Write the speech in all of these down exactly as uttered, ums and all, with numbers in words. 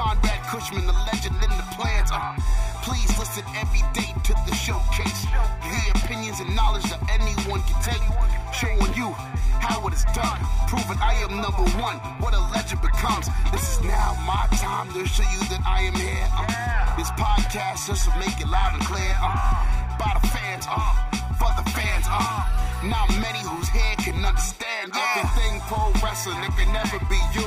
Conrad Cushman, the legend in the plans. Uh, please listen every day to the showcase. The opinions and knowledge that anyone can take. Showing you how it is done. Proving I am number one. What a legend becomes. This is now my time to show you that I am here. Uh, this podcast just to make it loud and clear. Uh, by the fans. Uh, for the fans. Uh, Not many whose head can understand everything pro wrestling. It can never be you.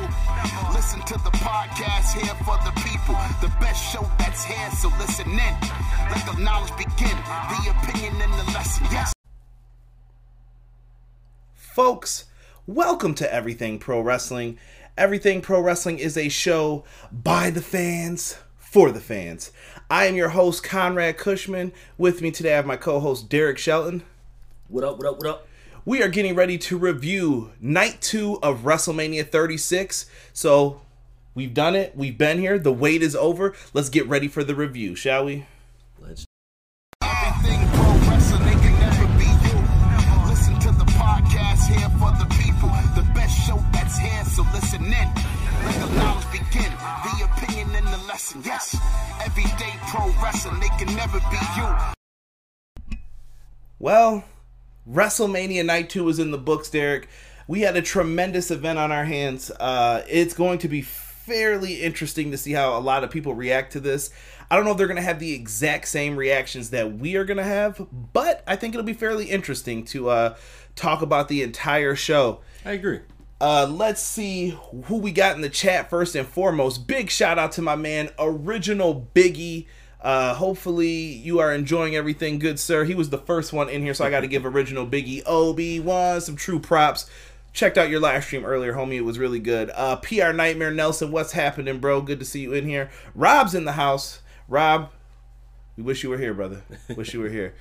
Listen to the podcast here for the people. The best show that's here, so listen in. Let the knowledge begin. The opinion and the lesson. Yes. Folks, welcome to Everything Pro Wrestling. Everything Pro Wrestling is a show by the fans, for the fans. I am your host, Conrad Cushman. With me today I have my co-host, Derek Shelton. What up, what up, what up? We are getting ready to review night two of WrestleMania thirty-six. So, we've done it. We've been here. The wait is over. Let's get ready for the review, shall we? Let's. Everything pro wrestling, they can never be you. Listen to the podcast here for the people. The best show that's here, so listen in. Let the knowledge begin. The opinion and the lesson, yes. Everyday pro wrestling, they can never be you. Well, WrestleMania Night two is in the books, Derek. We had a tremendous event on our hands. Uh, it's going to be fairly interesting to see how a lot of people react to this. I don't know if they're going to have the exact same reactions that we are going to have, but I think it'll be fairly interesting to uh, talk about the entire show. I agree. Uh, let's see who we got in the chat first and foremost. Big shout out to my man, Original Biggie. Uh, hopefully you are enjoying everything good, sir. He was the first one in here, so I got to give Original Biggie Obi-Wan some true props. Checked out your live stream earlier, homie. It was really good. Uh, P R Nightmare Nelson, what's happening, bro? Good to see you in here. Rob's in the house. Rob, we wish you were here, brother. Wish you were here.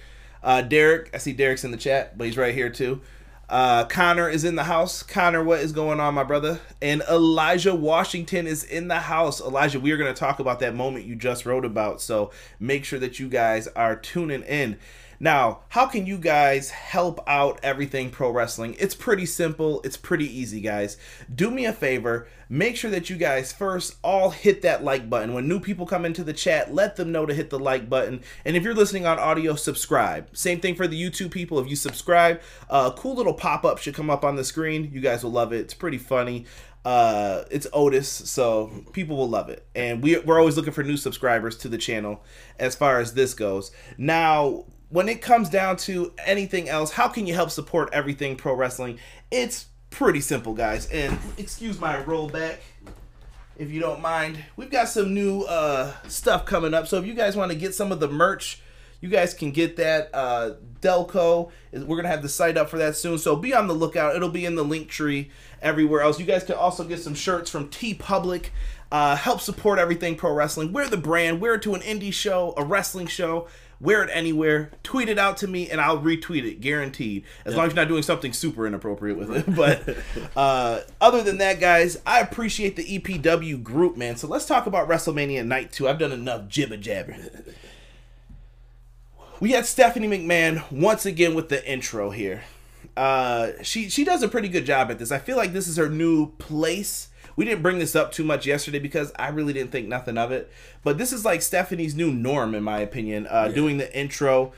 Uh, Derek, I see Derek's in the chat, but he's right here too. Uh, Connor is in the house. Connor, what is going on, my brother? And Elijah Washington is in the house. Elijah, we are going to talk about that moment you just wrote about, so make sure that you guys are tuning in. Now, how can you guys help out Everything Pro Wrestling? It's pretty simple. It's pretty easy, guys. Do me a favor. Make sure that you guys first all hit that like button. When new people come into the chat, let them know to hit the like button. And if you're listening on audio, subscribe. Same thing for the YouTube people. If you subscribe, a cool little pop-up should come up on the screen. You guys will love it. It's pretty funny. Uh, it's Otis, so people will love it. And we, we're always looking for new subscribers to the channel as far as this goes. Now, when it comes down to anything else, how can you help support Everything Pro Wrestling? It's pretty simple, guys. And excuse my rollback, if you don't mind. We've got some new uh, stuff coming up. So if you guys want to get some of the merch, you guys can get that. Uh, Delco, we're going to have the site up for that soon. So be on the lookout. It'll be in the link tree everywhere else. You guys can also get some shirts from T Public. Uh, help support Everything Pro Wrestling. We're the brand. We're to an indie show, a wrestling show. Wear it anywhere. Tweet it out to me, and I'll retweet it, guaranteed. As long as you're not doing something super inappropriate with it. But uh, other than that, guys, I appreciate the E P W group, man. So let's talk about WrestleMania Night two. I've done enough jibber-jabber. We had Stephanie McMahon once again with the intro here. Uh, she, she does a pretty good job at this. I feel like this is her new place. We didn't bring this up too much yesterday because I really didn't think nothing of it. But this is like Stephanie's new norm, in my opinion, uh, yeah. doing the intro.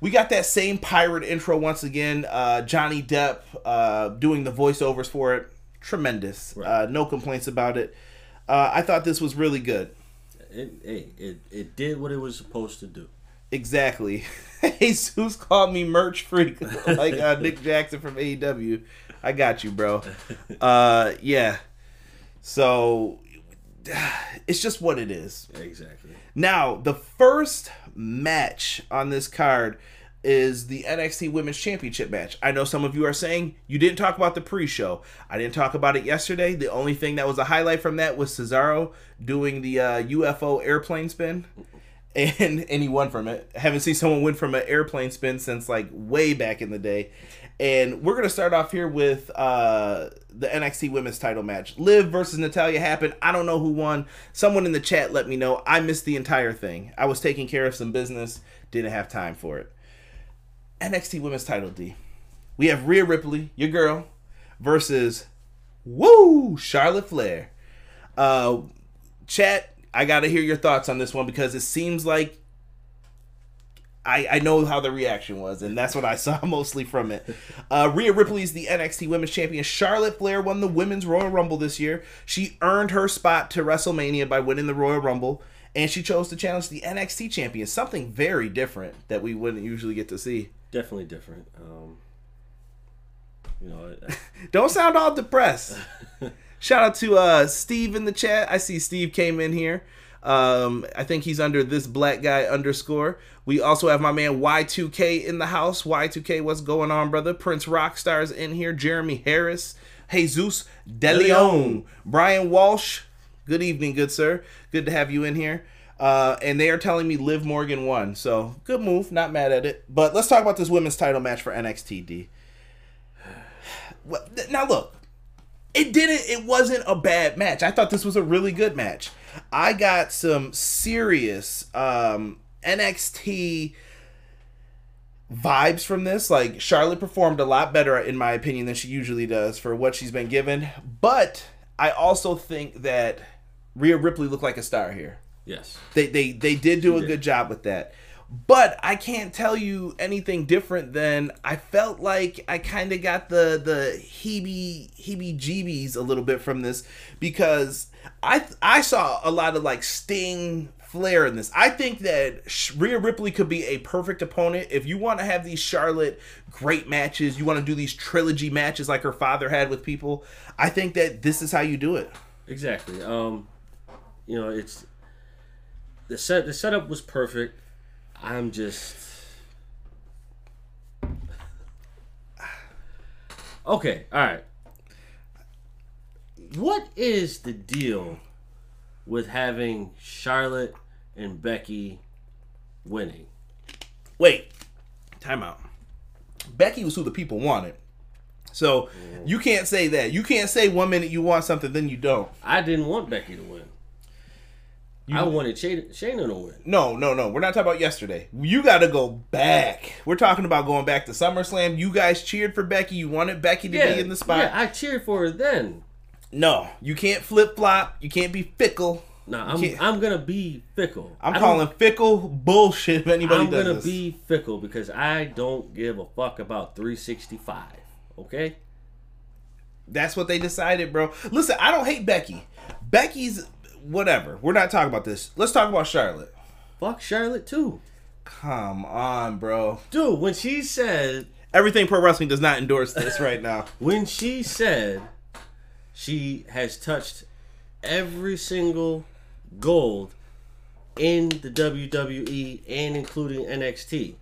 We got that same pirate intro once again. Uh, Johnny Depp uh, doing the voiceovers for it. Tremendous. Right. Uh, no complaints about it. Uh, I thought this was really good. It, it, it, it did what it was supposed to do. Exactly. Jesus called me merch freak, like uh, Nick Jackson from A E W. I got you, bro. Uh, yeah. So, it's just what it is. Exactly. Now, the first match on this card is the N X T Women's Championship match. I know some of you are saying, you didn't talk about the pre-show. I didn't talk about it yesterday. The only thing that was a highlight from that was Cesaro doing the uh, U F O airplane spin. And, and he won from it. I haven't seen someone win from an airplane spin since, like, way back in the day. And we're going to start off here with uh, the N X T Women's title match. Liv versus Natalya happened. I don't know who won. Someone in the chat let me know. I missed the entire thing. I was taking care of some business. Didn't have time for it. N X T Women's title, D. We have Rhea Ripley, your girl, versus, woo, Charlotte Flair. Uh, Chat, I got to hear your thoughts on this one, because it seems like I, I know how the reaction was, and that's what I saw mostly from it. Uh, Rhea Ripley is the N X T Women's Champion. Charlotte Flair won the Women's Royal Rumble this year. She earned her spot to WrestleMania by winning the Royal Rumble, and she chose to challenge the N X T Champion. Something very different that we wouldn't usually get to see. Definitely different. Um, you know, I, I... Don't sound all depressed. Shout out to uh, Steve in the chat. I see Steve came in here. Um, I think he's under this black guy underscore. We also have my man Y two K in the house. Y two K, what's going on, brother? Prince Rockstar's in here. Jeremy Harris. Jesus De Leon. Brian Walsh. Good evening, good sir. Good to have you in here. Uh, and they are telling me Liv Morgan won. So, good move. Not mad at it. But let's talk about this women's title match for N X T, D. Now, look. It didn't. It wasn't a bad match. I thought this was a really good match. I got some serious um, N X T vibes from this. Like, Charlotte performed a lot better, in my opinion, than she usually does for what she's been given. But I also think that Rhea Ripley looked like a star here. Yes. They they they did do she a did. good job with that. But I can't tell you anything different than I felt like I kind of got the the heebie heebie jeebies a little bit from this, because I I saw a lot of like Sting Flair in this. I think that Rhea Ripley could be a perfect opponent if you want to have these Charlotte great matches. You want to do these trilogy matches like her father had with people. I think that this is how you do it. Exactly. Um, you know, it's the set. The setup was perfect. I'm just... Okay, alright. What is the deal with having Charlotte and Becky winning? Wait. Time out. Becky was who the people wanted. So, you can't say that. You can't say one minute you want something, then you don't. I didn't want Becky to win. You, I wanted Shayna to win. No, no, no. We're not talking about yesterday. You got to go back. We're talking about going back to SummerSlam. You guys cheered for Becky. You wanted Becky to yeah, be in the spot. Yeah, I cheered for her then. No, you can't flip-flop. You can't be fickle. No, nah, I'm I'm going to be fickle. I'm I calling fickle bullshit if anybody I'm does gonna this. I'm going to be fickle because I don't give a fuck about three sixty-five, okay? That's what they decided, bro. Listen, I don't hate Becky. Becky's... Whatever. We're not talking about this. Let's talk about Charlotte. Fuck Charlotte, too. Come on, bro. Dude, when she said... Everything Pro Wrestling does not endorse this right now. When she said she has touched every single gold in the W W E and including N X T,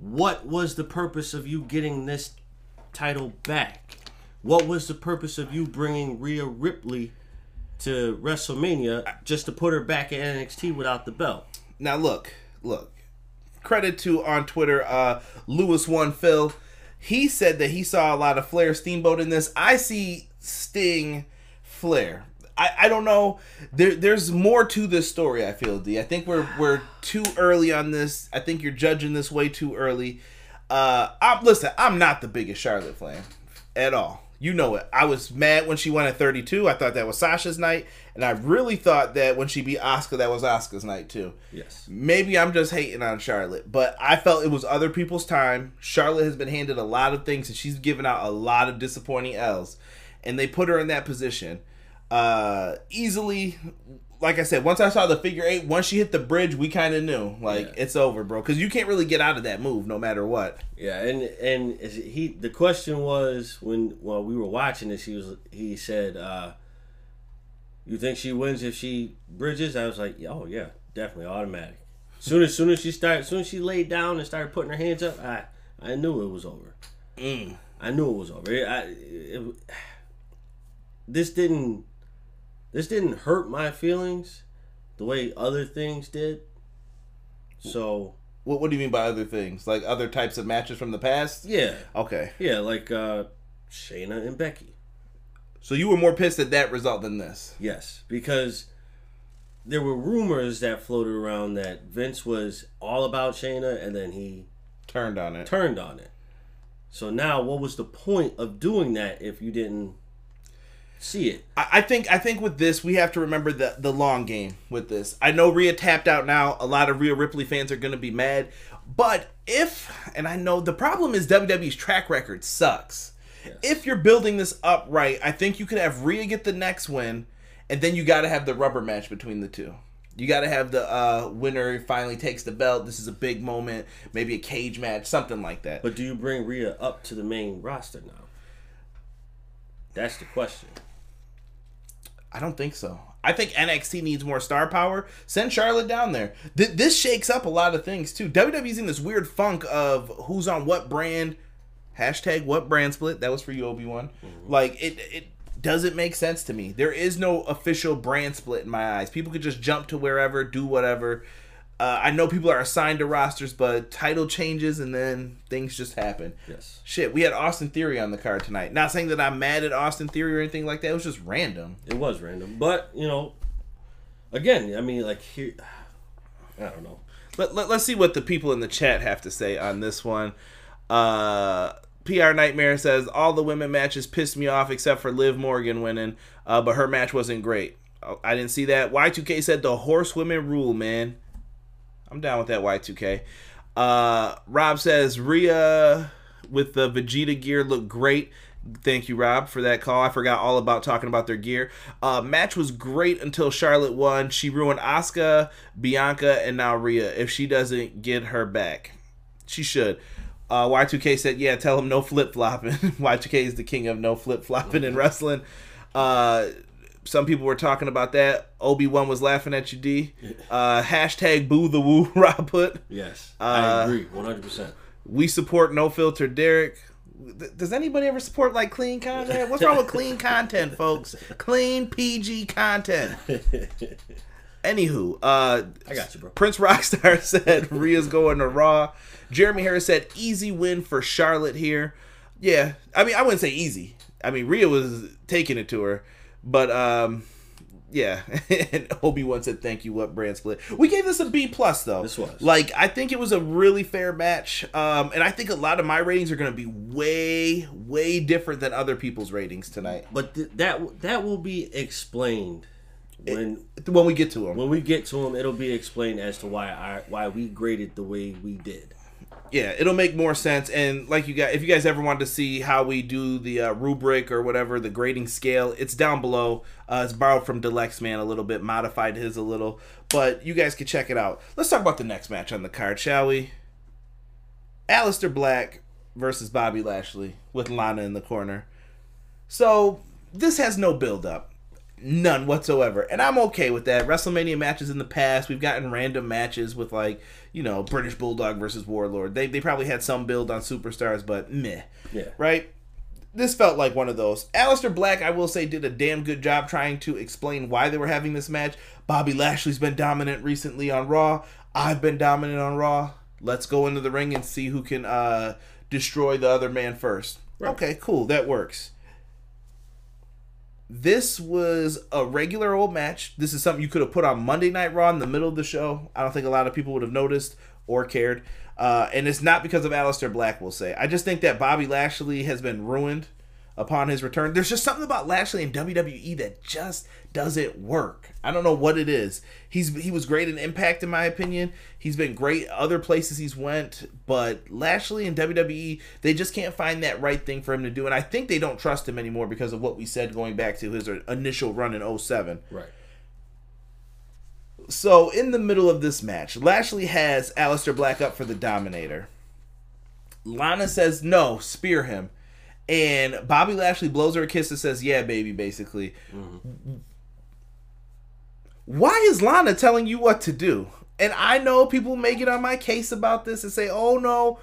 what was the purpose of you getting this title back? What was the purpose of you bringing Rhea Ripley to WrestleMania just to put her back in N X T without the belt? Now look, look. Credit to on Twitter, uh, Lewis one Phil. He said that he saw a lot of Flair Steamboat in this. I see Sting Flair. I, I don't know. There there's more to this story, I feel, D. I think we're we're too early on this. I think you're judging this way too early. Uh, I'm, listen, I'm not the biggest Charlotte fan at all. You know it. I was mad when she won at thirty-two. I thought that was Sasha's night. And I really thought that when she beat Asuka, that was Asuka's night, too. Yes. Maybe I'm just hating on Charlotte. But I felt it was other people's time. Charlotte has been handed a lot of things, and she's given out a lot of disappointing L's. And they put her in that position. Uh, easily, like I said, once I saw the figure eight, once she hit the bridge, we kind of knew. Like, yeah. It's over, bro. Because you can't really get out of that move no matter what. Yeah, and and he the question was, when while we were watching this, he was he said, uh, you think she wins if she bridges? I was like, oh, yeah, definitely, automatic. Soon as soon as she started, soon as she laid down and started putting her hands up, I, I knew it was over. Mm. I knew it was over. It, I, it, this didn't... This didn't hurt my feelings the way other things did. So... What What do you mean by other things? Like other types of matches from the past? Yeah. Okay. Yeah, like uh, Shayna and Becky. So you were more pissed at that result than this? Yes, because there were rumors that floated around that Vince was all about Shayna and then he... Turned on it. Turned on it. So now what was the point of doing that if you didn't... see it. I, I think I think with this, we have to remember the, the long game with this. I know Rhea tapped out now. A lot of Rhea Ripley fans are going to be mad. But if, and I know the problem is W W E's track record sucks. Yes. If you're building this up right, I think you could have Rhea get the next win, and then you got to have the rubber match between the two. You got to have the uh, winner finally takes the belt. This is a big moment. Maybe a cage match, something like that. But do you bring Rhea up to the main roster now? That's the question. I don't think so. I think N X T needs more star power. Send Charlotte down there. Th- this shakes up a lot of things, too. W W E's in this weird funk of who's on what brand. Hashtag what brand split. That was for you, Obi-Wan. Mm-hmm. Like, it... it doesn't make sense to me. There is no official brand split in my eyes. People could just jump to wherever, do whatever. Uh, I know people are assigned to rosters, but title changes and then things just happen. Yes. Shit, we had Austin Theory on the card tonight. Not saying that I'm mad at Austin Theory or anything like that. It was just random. It was random. But, you know, again, I mean, like, here, I don't know. Let, let, let's see what the people in the chat have to say on this one. Uh... P R Nightmare says, all the women matches pissed me off except for Liv Morgan winning, uh, but her match wasn't great. I didn't see that. Y two K said, the horsewomen rule, man. I'm down with that, Y two K. Uh, Rob says, Rhea with the Vegeta gear looked great. Thank you, Rob, for that call. I forgot all about talking about their gear. Uh, match was great until Charlotte won. She ruined Asuka, Bianca, and now Rhea. If she doesn't get her back, she should. Uh, Y two K said, yeah, tell him no flip-flopping. Y two K is the king of no flip-flopping in wrestling. Uh, some people were talking about that. Obi-Wan was laughing at you, D. Uh, hashtag boo the woo, Rob put. Yes, uh, I agree, one hundred percent. We support no filter, Derek. Does anybody ever support, like, clean content? What's wrong with clean content, folks? Clean P G content. Anywho, uh, I got you, bro. Prince Rockstar said Rhea's going to Raw. Jeremy Harris said easy win for Charlotte here. Yeah, I mean, I wouldn't say easy. I mean, Rhea was taking it to her. But, um, yeah. And Obi-Wan said thank you, what brand split. We gave this a B plus, though. This was. Like, I think it was a really fair match. Um, and I think a lot of my ratings are going to be way, way different than other people's ratings tonight. But th- that that will be explained. When it, when we get to them, when we get to them, it'll be explained as to why I why we graded the way we did. Yeah, it'll make more sense. And like you guys, if you guys ever wanted to see how we do the uh, rubric or whatever, the grading scale, it's down below. Uh, it's borrowed from Delexman a little bit, modified his a little, but you guys can check it out. Let's talk about the next match on the card, shall we? Aleister Black versus Bobby Lashley with Lana in the corner. So this has no build up. None whatsoever. And I'm okay with that. WrestleMania matches in the past, we've gotten random matches with, like, you know, British Bulldog versus Warlord. They they probably had some build on superstars, but meh. Yeah. Right? This felt like one of those. Aleister Black, I will say, did a damn good job trying to explain why they were having this match. Bobby Lashley's been dominant recently on Raw. I've been dominant on Raw. Let's go into the ring and see who can uh, destroy the other man first. Right. Okay, cool. That works. This was a regular old match. This is something you could have put on Monday Night Raw in the middle of the show. I don't think a lot of people would have noticed or cared. Uh, and it's not because of Aleister Black, we'll say. I just think that Bobby Lashley has been ruined upon his return. There's just something about Lashley in W W E that just doesn't work. I don't know what it is. He's He was great in Impact, in my opinion. He's been great other places he's went. But Lashley in W W E, they just can't find that right thing for him to do. And I think they don't trust him anymore because of what we said going back to his initial run in oh seven. Right. So in the middle of this match, Lashley has Aleister Black up for the Dominator. Lana says, no, spear him. And Bobby Lashley blows her a kiss and says, yeah, baby, basically. Mm-hmm. Why is Lana telling you what to do? And I know people may get on my case about this and say, oh, no,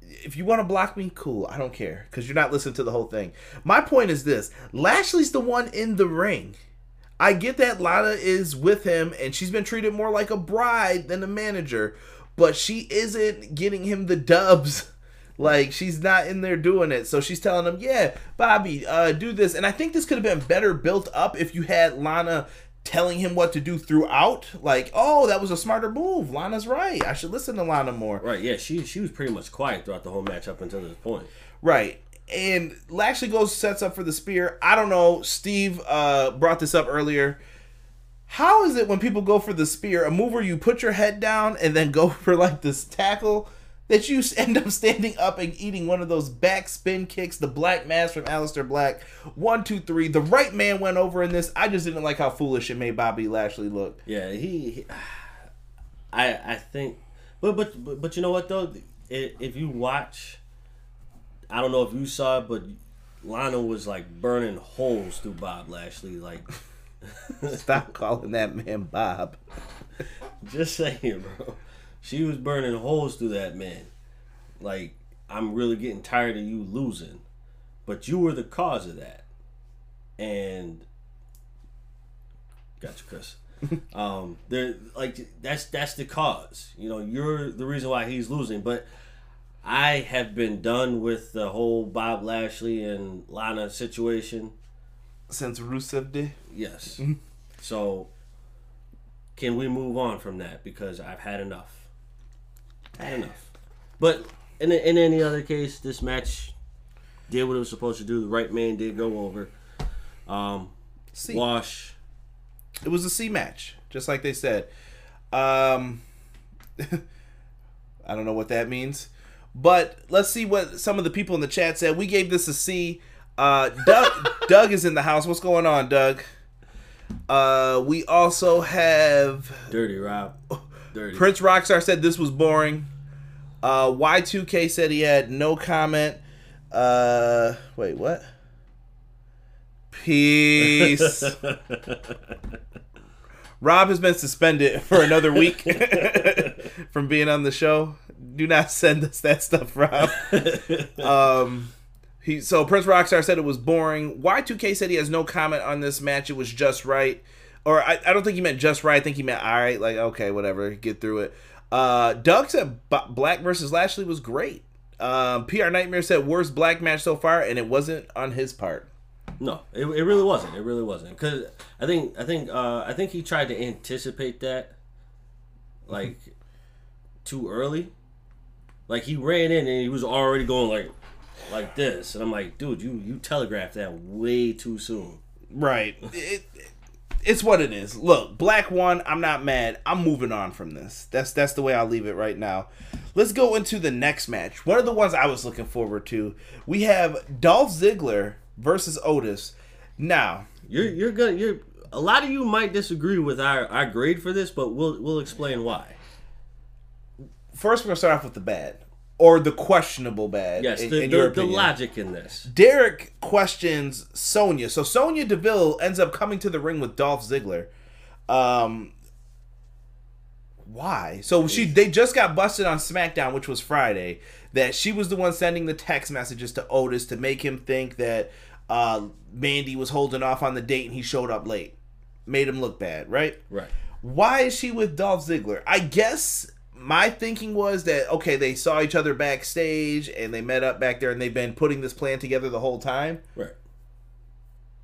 if you want to block me, cool. I don't care because you're not listening to the whole thing. My point is this. Lashley's the one in the ring. I get that Lana is with him and she's been treated more like a bride than a manager, but she isn't getting him the dubs. Like, she's not in there doing it. So she's telling him, yeah, Bobby, uh, do this. And I think this could have been better built up if you had Lana telling him what to do throughout. Like, oh, that was a smarter move. Lana's right. I should listen to Lana more. Right, yeah. She she was pretty much quiet throughout the whole match up until this point. Right. and Lashley goes sets up for the spear. I don't know. Steve uh, brought this up earlier. How is it when people go for the spear, a move where you put your head down and then go for like this tackle, that you end up standing up and eating one of those back spin kicks, the black mass from Aleister Black? One, two, three. The right man went over in this. I just didn't like how foolish it made Bobby Lashley look. Yeah, he... he I I think... But, but, but, but you know what, though? If you watch... I don't know if you saw it, but Lana was like burning holes through Bob Lashley. Like, stop calling that man Bob. Just saying, bro. She was burning holes through that man. Like, I'm really getting tired of you losing, but you were the cause of that. And gotcha, Chris. um, there, like that's that's the cause. You know, you're the reason why he's losing, but. I have been done with the whole Bob Lashley and Lana situation. Since Rusev Day? Yes. Mm-hmm. So, can we move on from that? Because I've had enough. I've had enough. But, in, in any other case, this match did what it was supposed to do. The right man did go over. Um, C. Wash. It was a C match, just like they said. Um, I don't know what that means. But let's see what some of the people in the chat said. We gave this a C. Uh, Doug, Doug is in the house. What's going on, Doug? Uh, we also have... Dirty Rob. Dirty. Prince Rockstar said this was boring. Uh, Y two K said he had no comment. Uh, wait, what? Peace. Rob has been suspended for another week from being on the show. Do not send us that stuff, Rob. um, he so Prince Rockstar said it was boring. Y two K said he has no comment on this match. It was just right. Or I, I don't think he meant just right. I think he meant all right. Like, okay, whatever. Get through it. Uh, Doug said B- Black versus Lashley was great. Um, P R Nightmare said worst Black match so far, and it wasn't on his part. No, it, it really wasn't. It really wasn't. 'Cause I think I think uh, I think he tried to anticipate that, like, too early. Like, he ran in and he was already going like like this. And I'm like, dude, you, you telegraphed that way too soon. Right. It, it, it's what it is. Look, Black won. I'm not mad. I'm moving on from this. That's that's the way I'll leave it right now. Let's go into the next match. One of the ones I was looking forward to. We have Dolph Ziggler versus Otis. Now, you're you're gonna you're a lot of you might disagree with our, our grade for this, but we'll we'll explain why. First, we're going to start off with the bad, or the questionable bad. Yes, in, the, in the, the logic in this. Derek questions Sonya. So Sonya Deville ends up coming to the ring with Dolph Ziggler. Um, why? So she they just got busted on SmackDown, which was Friday, that she was the one sending the text messages to Otis to make him think that uh, Mandy was holding off on the date and he showed up late. Made him look bad, right? Right. Why is she with Dolph Ziggler? I guess... My thinking was that, okay, they saw each other backstage and they met up back there and they've been putting this plan together the whole time. Right.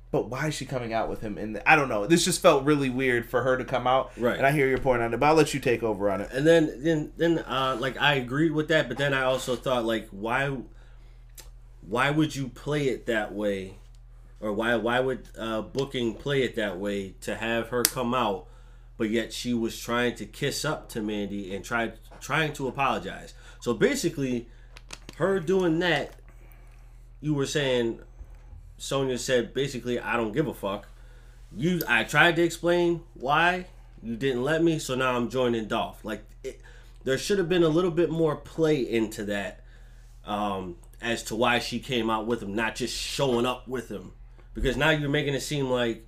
But why is she coming out with him? And I don't know. This just felt really weird for her to come out. Right. And I hear your point on it, but I'll let you take over on it. And then, then, then, uh, like, I agreed with that, but then I also thought, like, why, why would you play it that way, or why, why would uh, booking play it that way to have her come out? But yet she was trying to kiss up to Mandy and tried trying to apologize. So basically, her doing that, you were saying, Sonya said basically, I don't give a fuck. You, I tried to explain why you didn't let me, so now I'm joining Dolph. Like, it, there should have been a little bit more play into that um, as to why she came out with him, not just showing up with him, because now you're making it seem like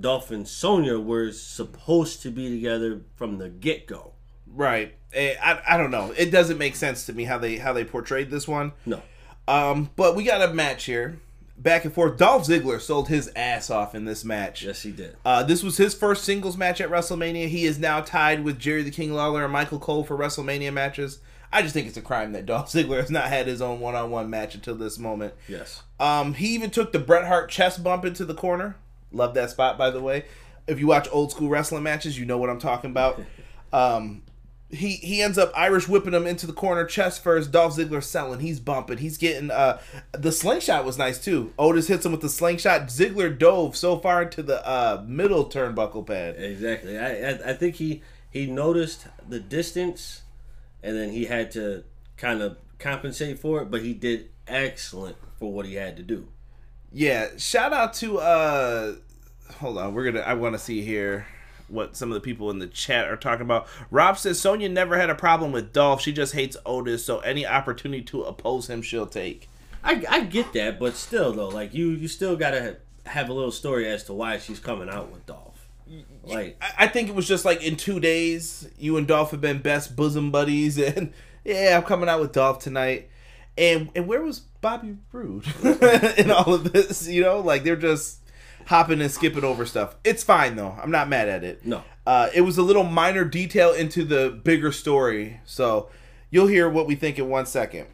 Dolph and Sonya were supposed to be together from the get-go. Right. I, I don't know. It doesn't make sense to me how they how they portrayed this one. No. Um, but we got a match here. Back and forth. Dolph Ziggler sold his ass off in this match. Yes, he did. Uh, this was his first singles match at WrestleMania. He is now tied with Jerry the King Lawler and Michael Cole for WrestleMania matches. I just think it's a crime that Dolph Ziggler has not had his own one-on-one match until this moment. Yes. Um, he even took the Bret Hart chest bump into the corner. Love that spot, by the way. If you watch old school wrestling matches, you know what I'm talking about. Um, He he ends up Irish whipping him into the corner, chest first. Dolph Ziggler selling. He's bumping. He's getting... Uh, the slingshot was nice, too. Otis hits him with the slingshot. Ziggler dove so far into the uh, middle turnbuckle pad. Exactly. I, I I think he he noticed the distance, and then he had to kind of compensate for it, but he did excellent for what he had to do. Yeah. Shout out to... Uh, hold on. We're gonna. I want to see here what some of the people in the chat are talking about. Rob says Sonya never had a problem with Dolph. She just hates Otis, so any opportunity to oppose him, she'll take. I, I get that, but still, though, like you, you still gotta have, have a little story as to why she's coming out with Dolph. Like I, I think it was just like in two days, you and Dolph have been best bosom buddies, and yeah, I'm coming out with Dolph tonight. And and where was Bobby Roode in all of this? You know, like they're just hopping and skipping over stuff. It's fine, though. I'm not mad at it. No. Uh, it was a little minor detail into the bigger story, so you'll hear what we think in one second.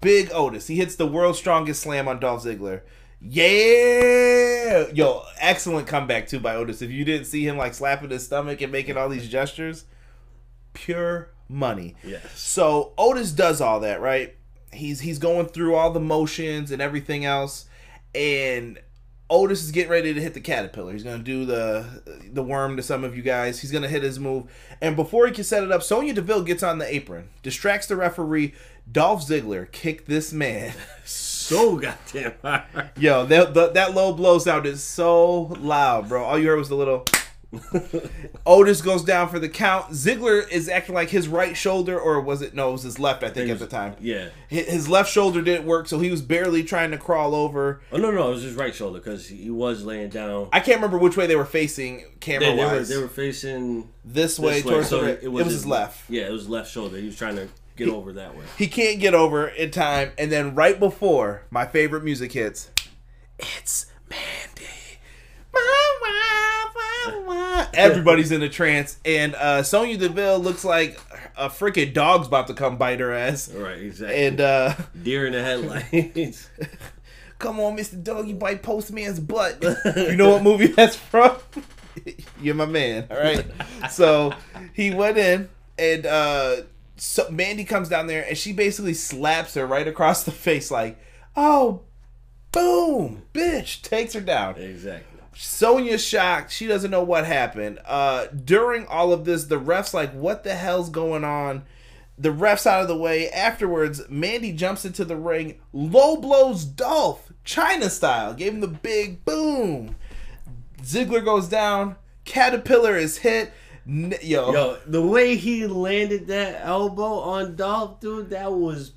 Big Otis. He hits the world's strongest slam on Dolph Ziggler. Yeah! Yo, excellent comeback, too, by Otis. If you didn't see him, like, slapping his stomach and making all these gestures, pure money. Yes. So Otis does all that, right? He's, he's going through all the motions and everything else, and Otis is getting ready to hit the caterpillar. He's going to do the the worm to some of you guys. He's going to hit his move. And before he can set it up, Sonya Deville gets on the apron, distracts the referee. Dolph Ziggler kicked this man so goddamn hard. Yo, that, the, that low blow sound is so loud, bro. All you heard was the little... Otis goes down for the count. Ziggler is acting like his right shoulder, or was it? No, it was his left, I think, was, at the time. Yeah. His left shoulder didn't work, so he was barely trying to crawl over. Oh, no, no, it was his right shoulder because he was laying down. I can't remember which way they were facing camera-wise. They, they, were, they were facing this way, this way. towards so the right. It was, it was his, his left. Yeah, it was left shoulder. He was trying to get he, over that way. He can't get over in time, and then right before my favorite music hits, it's Mandy. Everybody's in a trance, and uh, Sonya Deville looks like a freaking dog's about to come bite her ass. Right, exactly. And uh, deer in the headlights. Come on, Mister Dog, you bite Postman's butt. You know what movie that's from? You're my man. All right. So he went in, and uh, so Mandy comes down there, and she basically slaps her right across the face, like, "Oh, boom, bitch!" Takes her down. Exactly. Sonya's shocked. She doesn't know what happened. Uh, during all of this, the ref's like, what the hell's going on? The ref's out of the way. Afterwards, Mandy jumps into the ring, low blows Dolph, China style. Gave him the big boom. Ziggler goes down. Caterpillar is hit. N- Yo. Yo, the way he landed that elbow on Dolph, dude, that was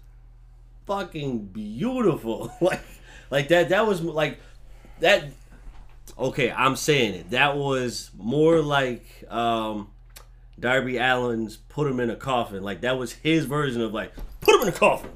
fucking beautiful. like, like that, that was like, that... Okay, I'm saying it. That was more like um, Darby Allin's put him in a coffin. Like, that was his version of, like, put him in a coffin.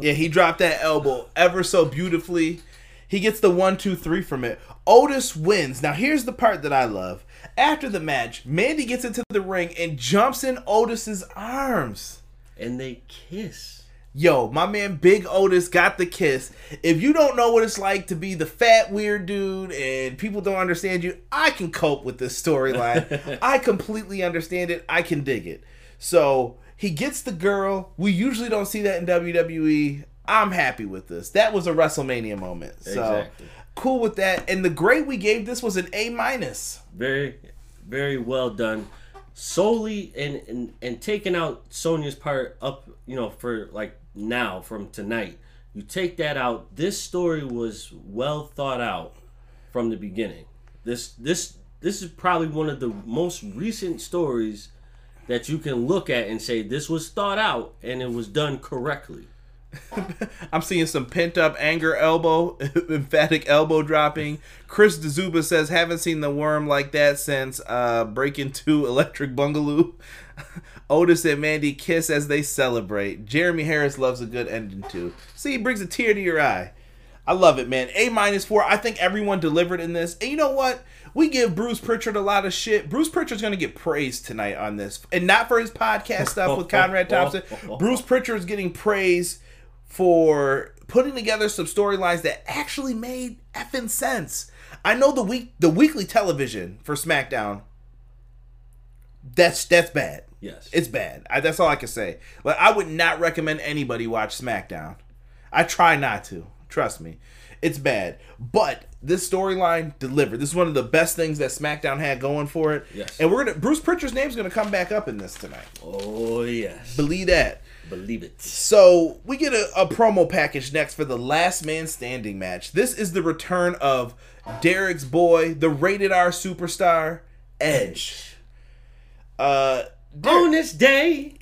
Yeah, he dropped that elbow ever so beautifully. He gets the one, two, three from it. Otis wins. Now, here's the part that I love. After the match, Mandy gets into the ring and jumps in Otis's arms. And they kiss. Yo, my man Big Otis got the kiss. If you don't know what it's like to be the fat, weird dude and people don't understand you, I can cope with this storyline. I completely understand it. I can dig it. So he gets the girl. We usually don't see that in W W E. I'm happy with this. That was a WrestleMania moment. So exactly. Cool with that. And the grade we gave this was an A minus. Very, very well done. Solely and, and, and taking out Sonya's part up, you know, for like now from tonight, you take that out. This story was well thought out from the beginning. This this this is probably one of the most recent stories that you can look at and say this was thought out and it was done correctly. I'm seeing some pent-up anger elbow, emphatic elbow dropping. Chris DeZuba says, haven't seen the worm like that since uh, Breaking two Electric Boogaloo. Otis and Mandy kiss as they celebrate. Jeremy Harris loves a good ending, too. See, it brings a tear to your eye. I love it, man. A minus four. I think everyone delivered in this. And you know what? We give Bruce Pritchard a lot of shit. Bruce Pritchard's going to get praised tonight on this. And not for his podcast stuff with Conrad Thompson. Bruce Pritchard's getting praised for putting together some storylines that actually made effing sense. I know the week, the weekly television for SmackDown That's that's bad. Yes, it's bad. I, that's all I can say. Like, I would not recommend anybody watch SmackDown. I try not to. Trust me, it's bad. But this storyline delivered. This is one of the best things that SmackDown had going for it. Yes, and we're gonna Bruce Pritchard's name's gonna come back up in this tonight. Oh yes, believe that. Believe it. So we get a, a promo package next for the Last Man Standing match. This is the return of Derek's boy, the Rated R superstar, Edge. Uh, Derek, on this day,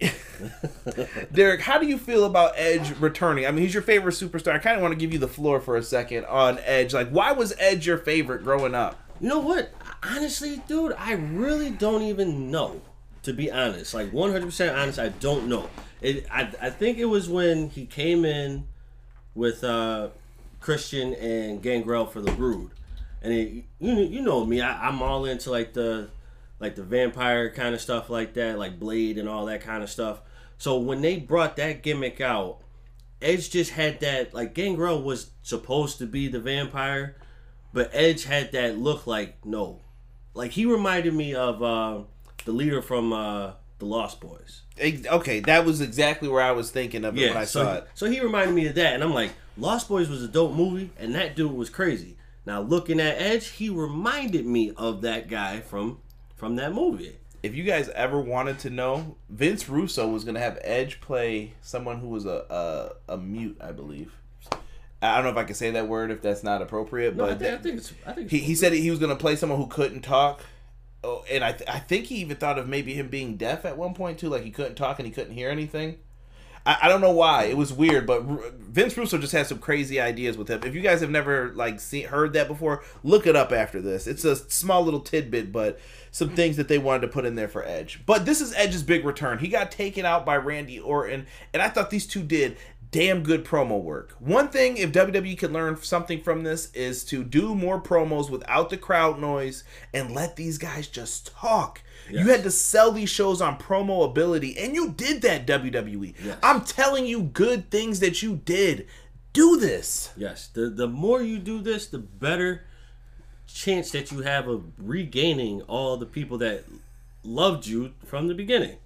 Derek, how do you feel about Edge returning? I mean, he's your favorite superstar. I kind of want to give you the floor for a second on Edge. Like, why was Edge your favorite growing up? You know what? Honestly, dude, I really don't even know. To be honest, like one hundred percent honest, I don't know. It, I, I think it was when he came in with uh, Christian and Gangrel for the Brood, and it, you you know me, I, I'm all into like the. Like the vampire kind of stuff like that, like Blade and all that kind of stuff. So when they brought that gimmick out, Edge just had that, like Gangrel was supposed to be the vampire, but Edge had that look like, no. Like he reminded me of uh, the leader from uh, The Lost Boys. Okay, that was exactly where I was thinking of it yeah, when I so saw he, it. So he reminded me of that, and I'm like, Lost Boys was a dope movie, and that dude was crazy. Now looking at Edge, he reminded me of that guy from... From that movie. If you guys ever wanted to know, Vince Russo was going to have Edge play someone who was a, a a mute, I believe. I don't know if I can say that word if that's not appropriate. No, but I think, that, I think it's. I think it's he he said he was going to play someone who couldn't talk. Oh, and I th- I think he even thought of maybe him being deaf at one point too, like he couldn't talk and he couldn't hear anything. I, I don't know why. It was weird, but R- Vince Russo just had some crazy ideas with him. If you guys have never like seen heard that before, look it up after this. It's a small little tidbit, but some things that they wanted to put in there for Edge. But this is Edge's big return. He got taken out by Randy Orton, and I thought these two did damn good promo work. One thing, if W W E could learn something from this, is to do more promos without the crowd noise and let these guys just talk. Yes. You had to sell these shows on promo ability, and you did that, W W E. Yes. I'm telling you good things that you did. Do this. Yes, the the more you do this, the better chance that you have of regaining all the people that loved you from the beginning.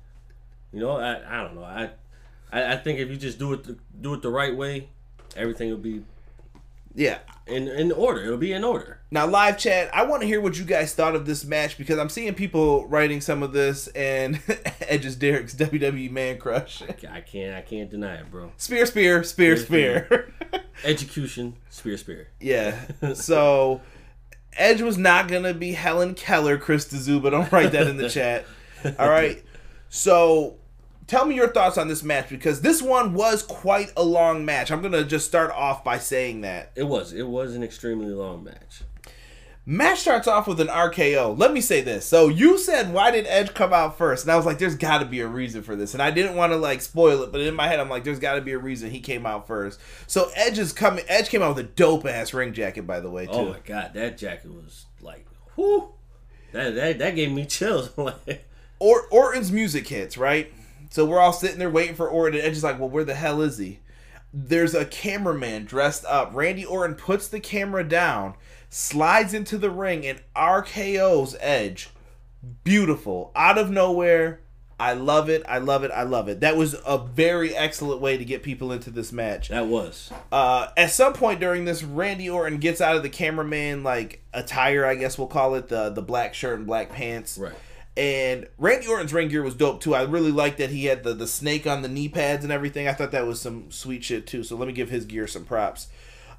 You know, I, I don't know. I, I I think if you just do it the, do it the right way, everything will be yeah in in order. It'll be in order. Now, live chat, I want to hear what you guys thought of this match because I'm seeing people writing some of this and Edge's Derek's W W E man crush. I can't I can't deny it, bro. Spear, spear, spear, spear. spear. spear. Execution, spear, spear. Yeah. So. Edge was not going to be Helen Keller, Chris DeZuba. Don't write that in the chat. All right. So tell me your thoughts on this match because this one was quite a long match. I'm going to just start off by saying that. It was. It was an extremely long match. Match starts off with an R K O. Let me say this. So you said, why did Edge come out first? And I was like, there's got to be a reason for this. And I didn't want to like spoil it, but in my head, I'm like, there's got to be a reason he came out first. So Edge is coming. Edge came out with a dope ass ring jacket, by the way. Too. Oh my god, that jacket was like, whoo, that that that gave me chills. or Orton's music hits, right? So we're all sitting there waiting for Orton. And Edge is like, well, where the hell is he? There's a cameraman dressed up. Randy Orton puts the camera down. Slides into the ring and R K O's Edge. Beautiful. Out of nowhere. I love it. I love it. I love it. That was a very excellent way to get people into this match. That was. Uh, at some point during this, Randy Orton gets out of the cameraman like attire, I guess we'll call it, the the black shirt and black pants. Right. And Randy Orton's ring gear was dope too. I really liked that he had the, the snake on the knee pads and everything. I thought that was some sweet shit too. So let me give his gear some props.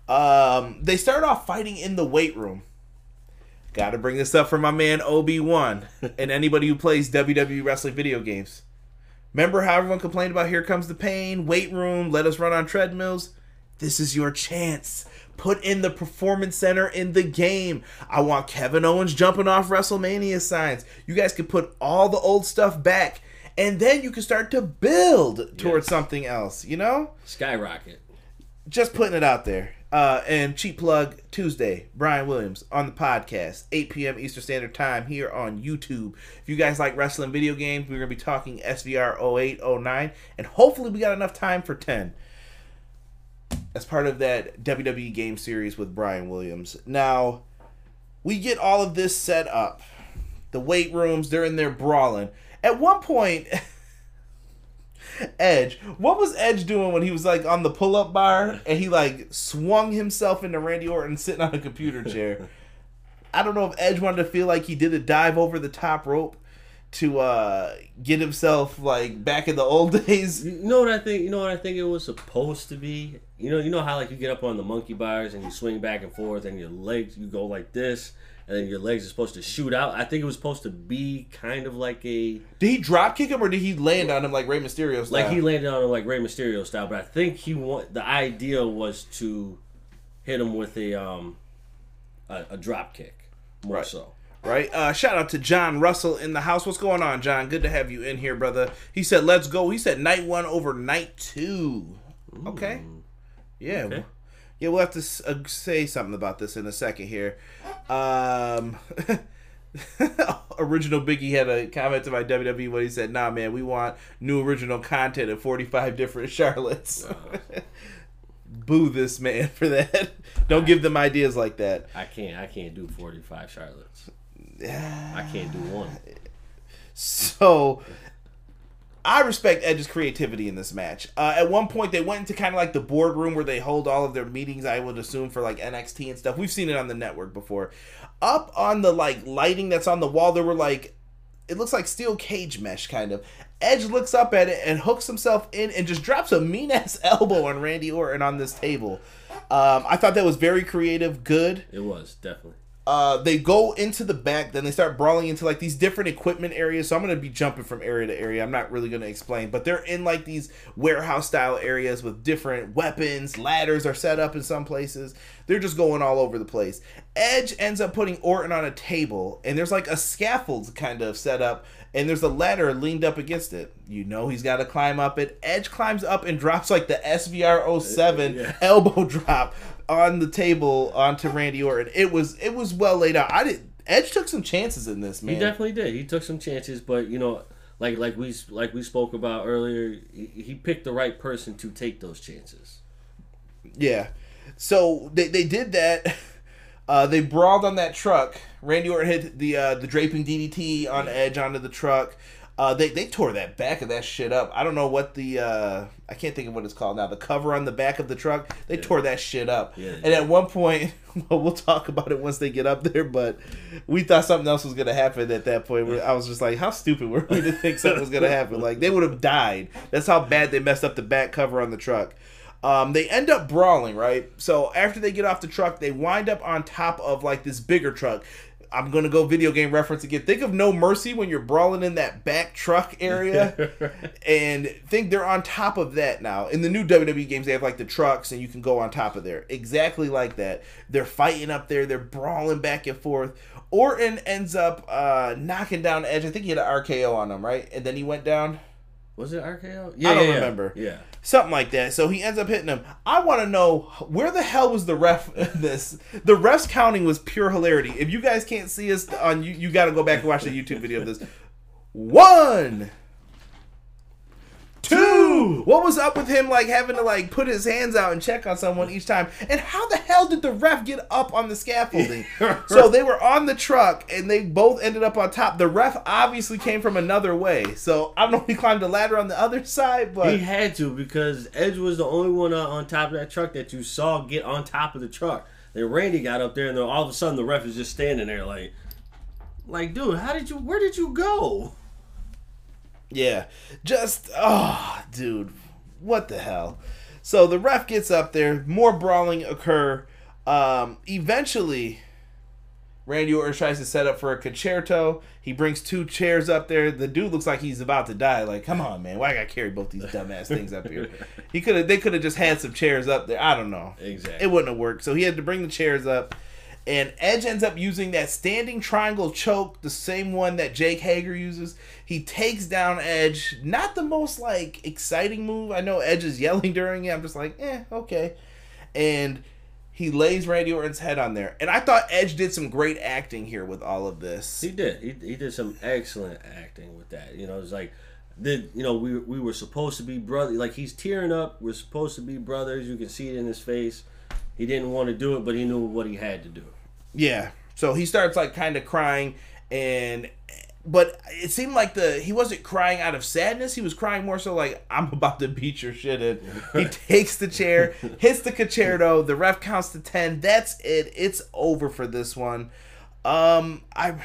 Um, they start off fighting in the weight room. Got to bring this up for my man O B one and anybody who plays W W E wrestling video games. Remember how everyone complained about Here Comes the Pain, weight room, let us run on treadmills? This is your chance. Put in the performance center in the game. I want Kevin Owens jumping off WrestleMania signs. You guys can put all the old stuff back, and then you can start to build towards yes. something else, you know? Skyrocket. Just putting it out there. Uh, and cheap plug, Tuesday, Brian Williams on the podcast, eight p.m. Eastern Standard Time here on YouTube. If you guys like wrestling video games, we're going to be talking S V R oh eight, oh nine, and hopefully we got enough time for ten. As part of that W W E game series with Brian Williams. Now, we get all of this set up. the weight rooms, they're in there brawling. At one point, Edge, what was Edge doing when he was like on the pull-up bar and he like swung himself into Randy Orton sitting on a computer chair? I don't know if Edge wanted to feel like he did a dive over the top rope to uh, get himself like back in the old days. You know what I think? You know what I think it was supposed to be? You know, you know how like you get up on the monkey bars and you swing back and forth and your legs, you go like this, and then your legs are supposed to shoot out. I think it was supposed to be kind of like a... Did he drop kick him or did he land on him like Rey Mysterio style? Like he landed on him like Rey Mysterio style, but I think he want, the idea was to hit him with a um a, a drop kick more right. so. Right? Uh, shout out to John Russell in the house. What's going on, John? Good to have you in here, brother. He said, let's go. He said night one over night two. Ooh. Okay. Yeah. Okay. Yeah, we'll have to say something about this in a second here. Um, original Biggie had a comment to my W W E when he said, nah, man, we want new original content at forty-five different Charlottes. Uh, Boo this man for that. Don't give them ideas like that. I can't. I can't do forty-five Charlottes. Uh, I can't do one. So... I respect Edge's creativity in this match. Uh, at one point, they went into kind of like the boardroom where they hold all of their meetings, I would assume, for like N X T and stuff. We've seen it on the network before. Up on the like lighting that's on the wall, there were like, it looks like steel cage mesh kind of. Edge looks up at it and hooks himself in and just drops a mean-ass elbow on Randy Orton on this table. Um, I thought that was very creative, good. It was, definitely. Uh, they go into the back, then they start brawling into like these different equipment areas. So I'm going to be jumping from area to area. I'm not really going to explain, but they're in like these warehouse style areas with different weapons. Ladders are set up in some places. They're just going all over the place. Edge ends up putting Orton on a table, and there's like a scaffold kind of set up, and there's a ladder leaned up against it. You know he's got to climb up it. Edge climbs up and drops like the S V R oh seven yeah. elbow drop on the table onto Randy Orton. It was it was well laid out. I did. Edge took some chances in this, man. He definitely did. He took some chances, but you know, like like we like we spoke about earlier, he, he picked the right person to take those chances. Yeah. So they they did that. Uh, they brawled on that truck. Randy Orton hit the uh, the draping D D T on Edge onto the truck. Uh, they they tore that back of that shit up. I don't know what the uh, I can't think of what it's called now. The cover on the back of the truck, they yeah. tore that shit up. Yeah, and yeah. at one point, well, we'll talk about it once they get up there. But we thought something else was gonna happen at that point. Where I was just like, how stupid were we to think something was gonna happen? Like they would have died. That's how bad they messed up the back cover on the truck. Um, they end up brawling, right? So after they get off the truck, they wind up on top of like this bigger truck. I'm going to go video game reference again. Think of No Mercy when you're brawling in that back truck area. And think they're on top of that now. In the new W W E games, they have like the trucks and you can go on top of there. Exactly like that. They're fighting up there. They're brawling back and forth. Orton ends up uh, knocking down Edge. I think he had an R K O on him, right? And then he went down. Was it R K O? Yeah, I don't yeah, remember. Yeah. Something like that. So he ends up hitting him. I want to know, where the hell was the ref in this? The ref's counting was pure hilarity. If you guys can't see us on you, you got to go back and watch the YouTube video of this. One. Two. What was up with him like having to like put his hands out and check on someone each time? And how the hell did the ref get up on the scaffolding? So they were on the truck and they both ended up on top. The ref obviously came from another way. So I don't know if he climbed the ladder on the other side, but he had to, because Edge was the only one on top of that truck that you saw get on top of the truck. Then Randy got up there and then all of a sudden the ref is just standing there like like dude, how did you where did you go? Yeah, just, oh, dude, what the hell? So the ref gets up there, more brawling occur. Um, eventually, Randy Orton tries to set up for a concerto. He brings two chairs up there. The dude looks like he's about to die. Like, come on, man, why I gotta carry both these dumbass things up here? He could have, they could have just had some chairs up there. I don't know. Exactly. It wouldn't have worked. So he had to bring the chairs up. And Edge ends up using that standing triangle choke, the same one that Jake Hager uses. He takes down Edge. Not the most, like, exciting move. I know Edge is yelling during it. I'm just like, eh, okay. And he lays Randy Orton's head on there. And I thought Edge did some great acting here with all of this. He did. He, he did some excellent acting with that. You know, it's like, did you know, we, we were supposed to be brothers. Like, he's tearing up. We're supposed to be brothers. You can see it in his face. He didn't want to do it, but he knew what he had to do. Yeah, so he starts like kind of crying, and but it seemed like the he wasn't crying out of sadness. He was crying more so like, I'm about to beat your shit in. He takes the chair, hits the concerto. The ref counts to ten. That's it. It's over for this one. Um, I.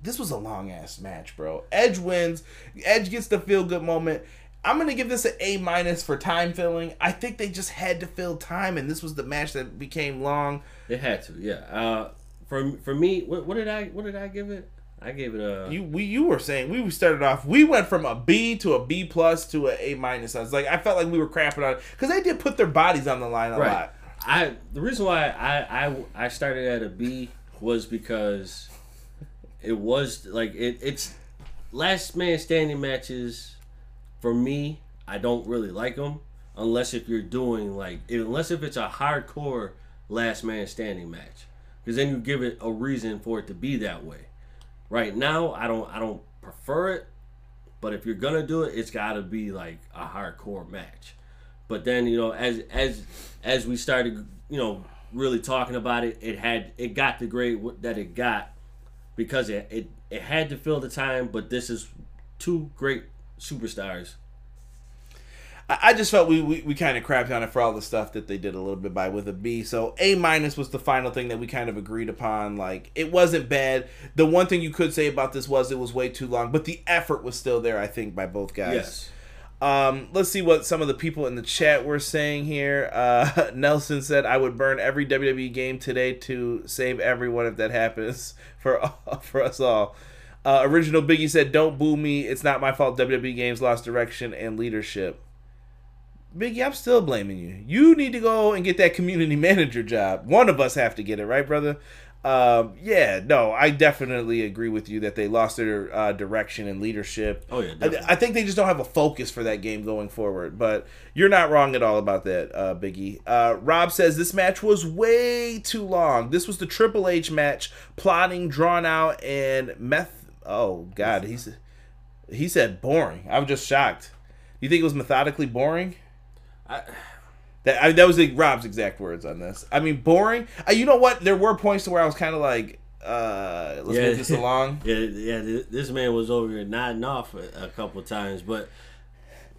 This was a long-ass match, bro. Edge wins. Edge gets the feel-good moment. I'm going to give this an A minus for time filling. I think they just had to fill time, and this was the match that became long. It had to, yeah. Uh, for for me, what, what did I what did I give it? I gave it a... You we you were saying, we started off, we went from a B to a B plus to an A minus. I was like, I felt like we were crapping on it, because they did put their bodies on the line a right. lot. I The reason why I, I, I started at a B was because... It was like it, it's last man standing matches. For me, I don't really like them unless if you're doing like unless if it's a hardcore last man standing match, because then you give it a reason for it to be that way. Right now, I don't I don't prefer it, but if you're gonna do it, it's gotta be like a hardcore match. But then you know as as as we started you know really talking about it, it had it got the grade that it got. Because it, it it had to fill the time, but this is two great superstars. I, I just felt we, we, we kind of crapped on it for all the stuff that they did a little bit by with a B. So A minus was the final thing that we kind of agreed upon. Like, it wasn't bad. The one thing you could say about this was it was way too long, but the effort was still there, I think, by both guys. Yes. Um, let's see what some of the people in the chat were saying here. Uh, Nelson said, I would burn every W W E game today to save everyone if that happens for all, for us all. Uh, Original Biggie said, don't boo me. It's not my fault W W E games lost direction and leadership. Biggie, I'm still blaming you. You need to go and get that community manager job. One of us have to get it, right, brother? Um, yeah, no, I definitely agree with you that they lost their uh, direction and leadership. Oh yeah, I, I think they just don't have a focus for that game going forward. But you're not wrong at all about that, uh, Biggie. Uh, Rob says this match was way too long. This was the Triple H match, plotting, drawn out, and meth. Oh God, he said he said boring. I was just shocked. You think it was methodically boring? I. That, I mean, that was like Rob's exact words on this. I mean, boring. Uh, you know what? There were points to where I was kind of like, uh, let's yeah, move this along. Yeah, yeah. This man was over here nodding off a, a couple times, but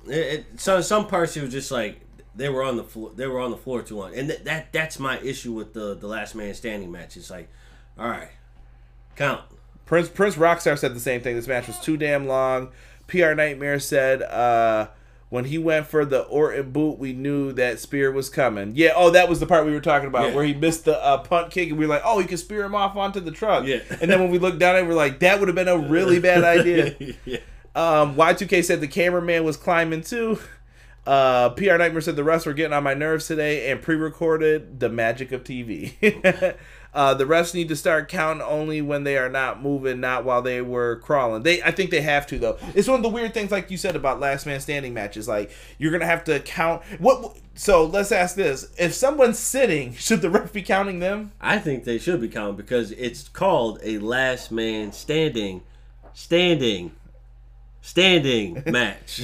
it, it, so, some parts he was just like they were on the floor. They were on the floor too long, and th- that that's my issue with the the last man standing match. It's like, all right, count. Prince Prince Rockstar said the same thing. This match was too damn long. P R Nightmare said. Uh, When he went for the Orton boot, we knew that spear was coming. Yeah, oh, that was the part we were talking about, yeah. Where he missed the uh, punt kick, and we were like, oh, he could spear him off onto the truck. Yeah. And then when we looked down at it, we were like, that would have been a really bad idea. Yeah. um, Y two K said the cameraman was climbing, too. Uh, P R Nightmare said the refs were getting on my nerves today and pre-recorded the magic of T V. Okay. Uh, the refs need to start counting only when they are not moving, not while they were crawling. They, I think they have to, though. It's one of the weird things, like you said, about last man standing matches. Like, you're going to have to count. What? So let's ask this. If someone's sitting, should the ref be counting them? I think they should be counting because it's called a last man standing, standing, standing match.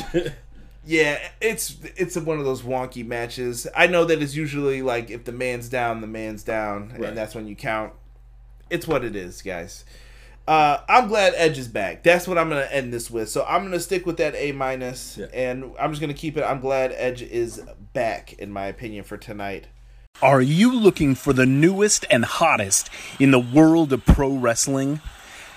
Yeah, it's it's one of those wonky matches. I know that it's usually like if the man's down, the man's down, right. And that's when you count. It's what it is, guys. Uh, I'm glad Edge is back. That's what I'm going to end this with. So I'm going to stick with that A minus, yeah. And I'm just going to keep it. I'm glad Edge is back, in my opinion, for tonight. Are you looking for the newest and hottest in the world of pro wrestling?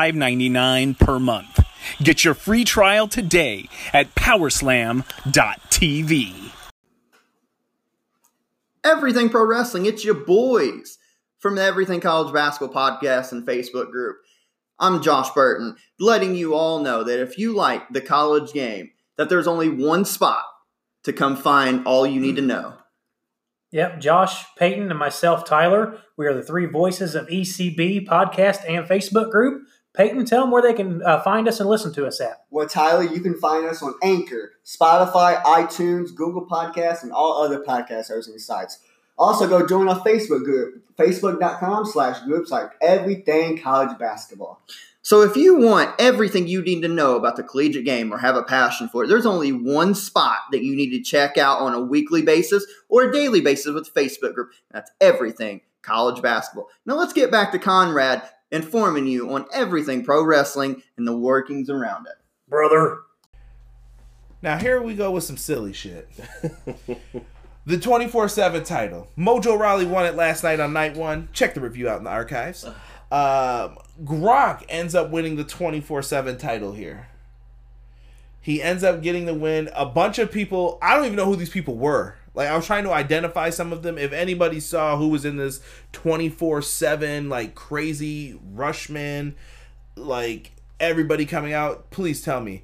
and ninety-nine cents per month. Get your free trial today at powerslam dot t v. Everything Pro Wrestling, it's your boys from the Everything College Basketball Podcast and Facebook group. I'm Josh Burton, letting you all know that if you like the college game, that there's only one spot to come find all you need to know. Yep, Josh, Peyton, and myself, Tyler. We are the three voices of E C B podcast and Facebook group. Peyton, tell them where they can uh, find us and listen to us at. Well, Tyler, you can find us on Anchor, Spotify, iTunes, Google Podcasts, and all other podcast hosting sites. Also, go join our Facebook group, facebook.com slash groups like everything college basketball. So if you want everything you need to know about the collegiate game or have a passion for it, there's only one spot that you need to check out on a weekly basis or a daily basis with the Facebook group. That's everything college basketball. Now let's get back to Conrad informing you on everything pro wrestling and the workings around it. Brother. Now here we go with some silly shit. The twenty-four seven title. Mojo Rawley won it last night on night one. Check the review out in the archives. Um, Gronk ends up winning the twenty-four seven title here. He ends up getting the win. A bunch of people, I don't even know who these people were. Like, I was trying to identify some of them. If anybody saw who was in this twenty-four seven, like, crazy Rushman, like, everybody coming out, please tell me.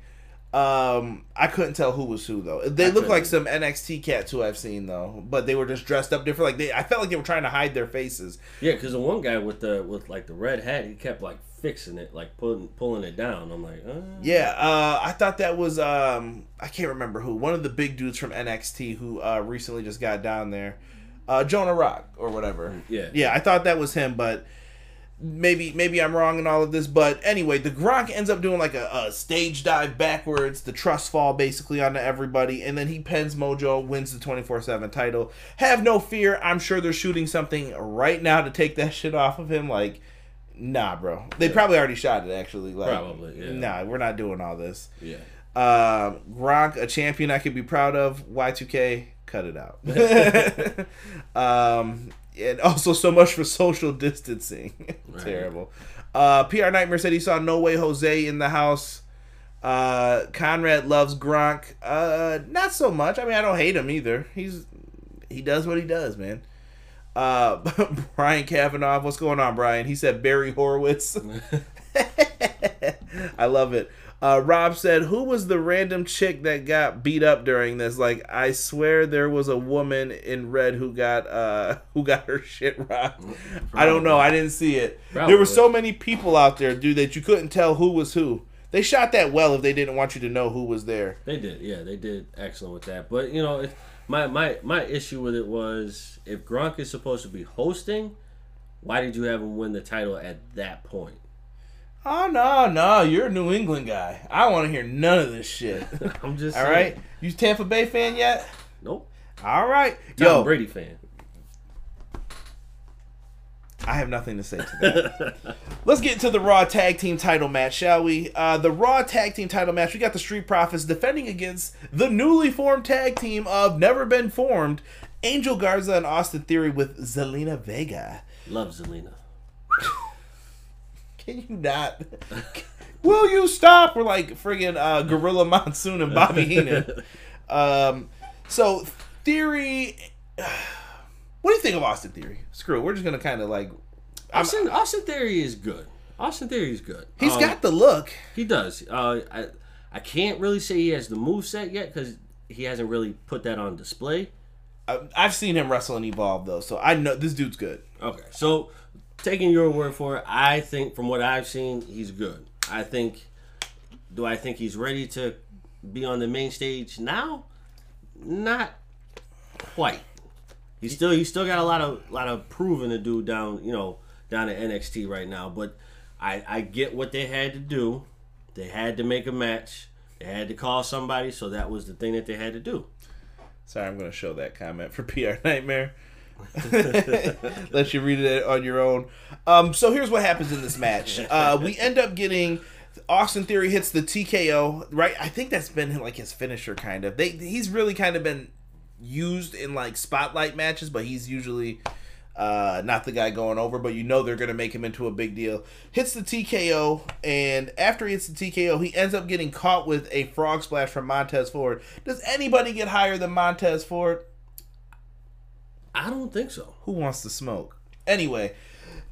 Um, I couldn't tell who was who, though. They looked like some N X T cats who I've seen, though. But they were just dressed up different. Like they, I felt like they were trying to hide their faces. Yeah, because the one guy with the with like the red hat, he kept like fixing it, like pulling pulling it down. I'm like, uh. yeah. Uh, I thought that was um, I can't remember who. One of the big dudes from N X T who uh, recently just got down there, uh, Jonah Rock or whatever. Yeah, yeah. I thought that was him, but. Maybe maybe I'm wrong in all of this, but anyway, the Gronk ends up doing like a, a stage dive backwards, the trust fall basically onto everybody, and then he pins Mojo, wins the twenty-four seven title. Have no fear, I'm sure they're shooting something right now to take that shit off of him. Like, nah, bro. They yeah. probably already shot it, actually. Like, probably, yeah. Nah, we're not doing all this. Yeah. Uh, Gronk, a champion I could be proud of. Y two K, cut it out. um... And also so much for social distancing. Right. Terrible. Uh, P R Nightmare said he saw No Way Jose in the house. Uh, Conrad loves Gronk. Uh, not so much. I mean, I don't hate him either. He's He does what he does, man. Uh, Brian Kavanaugh. What's going on, Brian? He said Barry Horowitz. I love it. Uh, Rob said, who was the random chick that got beat up during this? Like, I swear there was a woman in red who got uh, who got her shit robbed. Probably. I don't know. I didn't see it. Probably. There were so many people out there, dude, that you couldn't tell who was who. They shot that well if they didn't want you to know who was there. They did. Yeah, they did excellent with that. But, you know, my, my, my issue with it was if Gronk is supposed to be hosting, why did you have him win the title at that point? Oh, no, no, you're a New England guy. I want to hear none of this shit. I'm just All saying. Right? You Tampa Bay fan yet? Nope. All right. Tom Yo. Brady fan. I have nothing to say to that. Let's get to the Raw Tag Team title match, shall we? Uh, the Raw Tag Team title match, we got the Street Profits defending against the newly formed tag team of Never Been Formed, Angel Garza and Austin Theory with Zelina Vega. Love Zelina. Can you not? Will you stop? We're like friggin' uh, Gorilla Monsoon and Bobby Heenan. Um, so, Theory... What do you think of Austin Theory? Screw it. We're just going to kind of like... Austin, Austin Theory is good. Austin Theory is good. He's um, got the look. He does. Uh, I, I can't really say he has the moveset yet because he hasn't really put that on display. I, I've seen him wrestle and evolve, though, so I know this dude's good. Okay, so... Taking your word for it, I think from what I've seen, he's good. I think, do I think he's ready to be on the main stage now? Not quite. He's still he's still got a lot of lot of proving to do down you know down at N X T right now. But I I get what they had to do. They had to make a match. They had to call somebody. So that was the thing that they had to do. Sorry, I'm going to show that comment for P R Nightmare. Let you read it on your own. Um, so here's what happens in this match. Uh, we end up getting Austin Theory hits the T K O, right? I think that's been like his finisher, kind of. They he's really kind of been used in like spotlight matches, but he's usually uh, not the guy going over. But you know they're gonna make him into a big deal. Hits the T K O, and after he hits the T K O, he ends up getting caught with a frog splash from Montez Ford. Does anybody get higher than Montez Ford? I don't think so. Who wants to smoke? Anyway,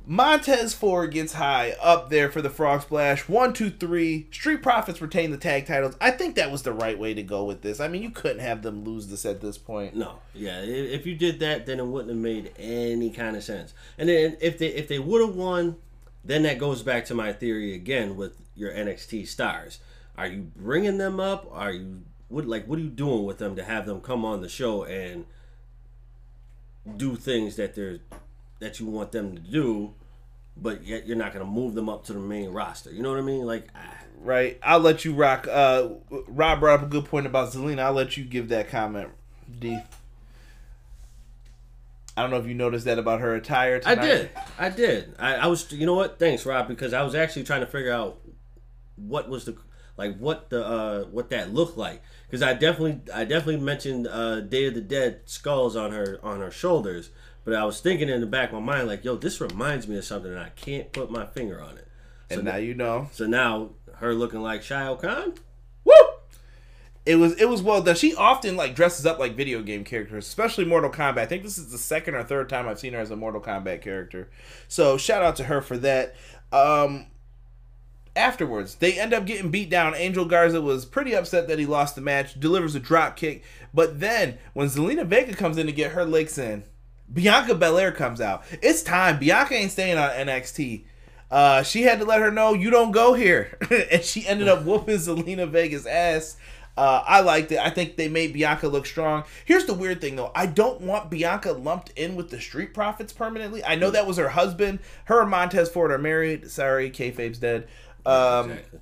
Montez Ford gets high up there for the Frog Splash. One, two, three. Street Profits retain the tag titles. I think that was the right way to go with this. I mean, you couldn't have them lose this at this point. No. Yeah. If you did that, then it wouldn't have made any kind of sense. And then if they if they would have won, then that goes back to my theory again with your N X T stars. Are you bringing them up? Are you what like what are you doing with them to have them come on the show and do things that they're that you want them to do, but yet you're not going to move them up to the main roster? You know what I mean? Like, ah. Right. I'll let you rock. Uh, Rob brought up a good point about Zelina. I'll let you give that comment, D. I don't know if you noticed that about her attire tonight. I did. I did. I, I was, you know what? Thanks, Rob, because I was actually trying to figure out what was the, like, what the, uh, what that looked like. Because I definitely, I definitely mentioned uh, Day of the Dead skulls on her, on her shoulders. But I was thinking in the back of my mind, like, yo, this reminds me of something, and I can't put my finger on it. So and now you know. So now her looking like Shao Kahn? Woo! It was it was well done. She often, like, dresses up like video game characters, especially Mortal Kombat. I think this is the second or third time I've seen her as a Mortal Kombat character. So shout out to her for that. Um, afterwards, they end up getting beat down. Angel Garza was pretty upset that he lost the match, delivers a drop kick. But then when Zelina Vega comes in to get her licks in, Bianca Belair comes out. It's time. Bianca ain't staying on N X T. Uh, she had to let her know, you don't go here. And she ended up whooping Zelina Vega's ass. Uh, I liked it. I think they made Bianca look strong. Here's the weird thing, though. I don't want Bianca lumped in with the Street Profits permanently. I know that was her husband. Her and Montez Ford are married. Sorry, kayfabe's dead. Um, exactly.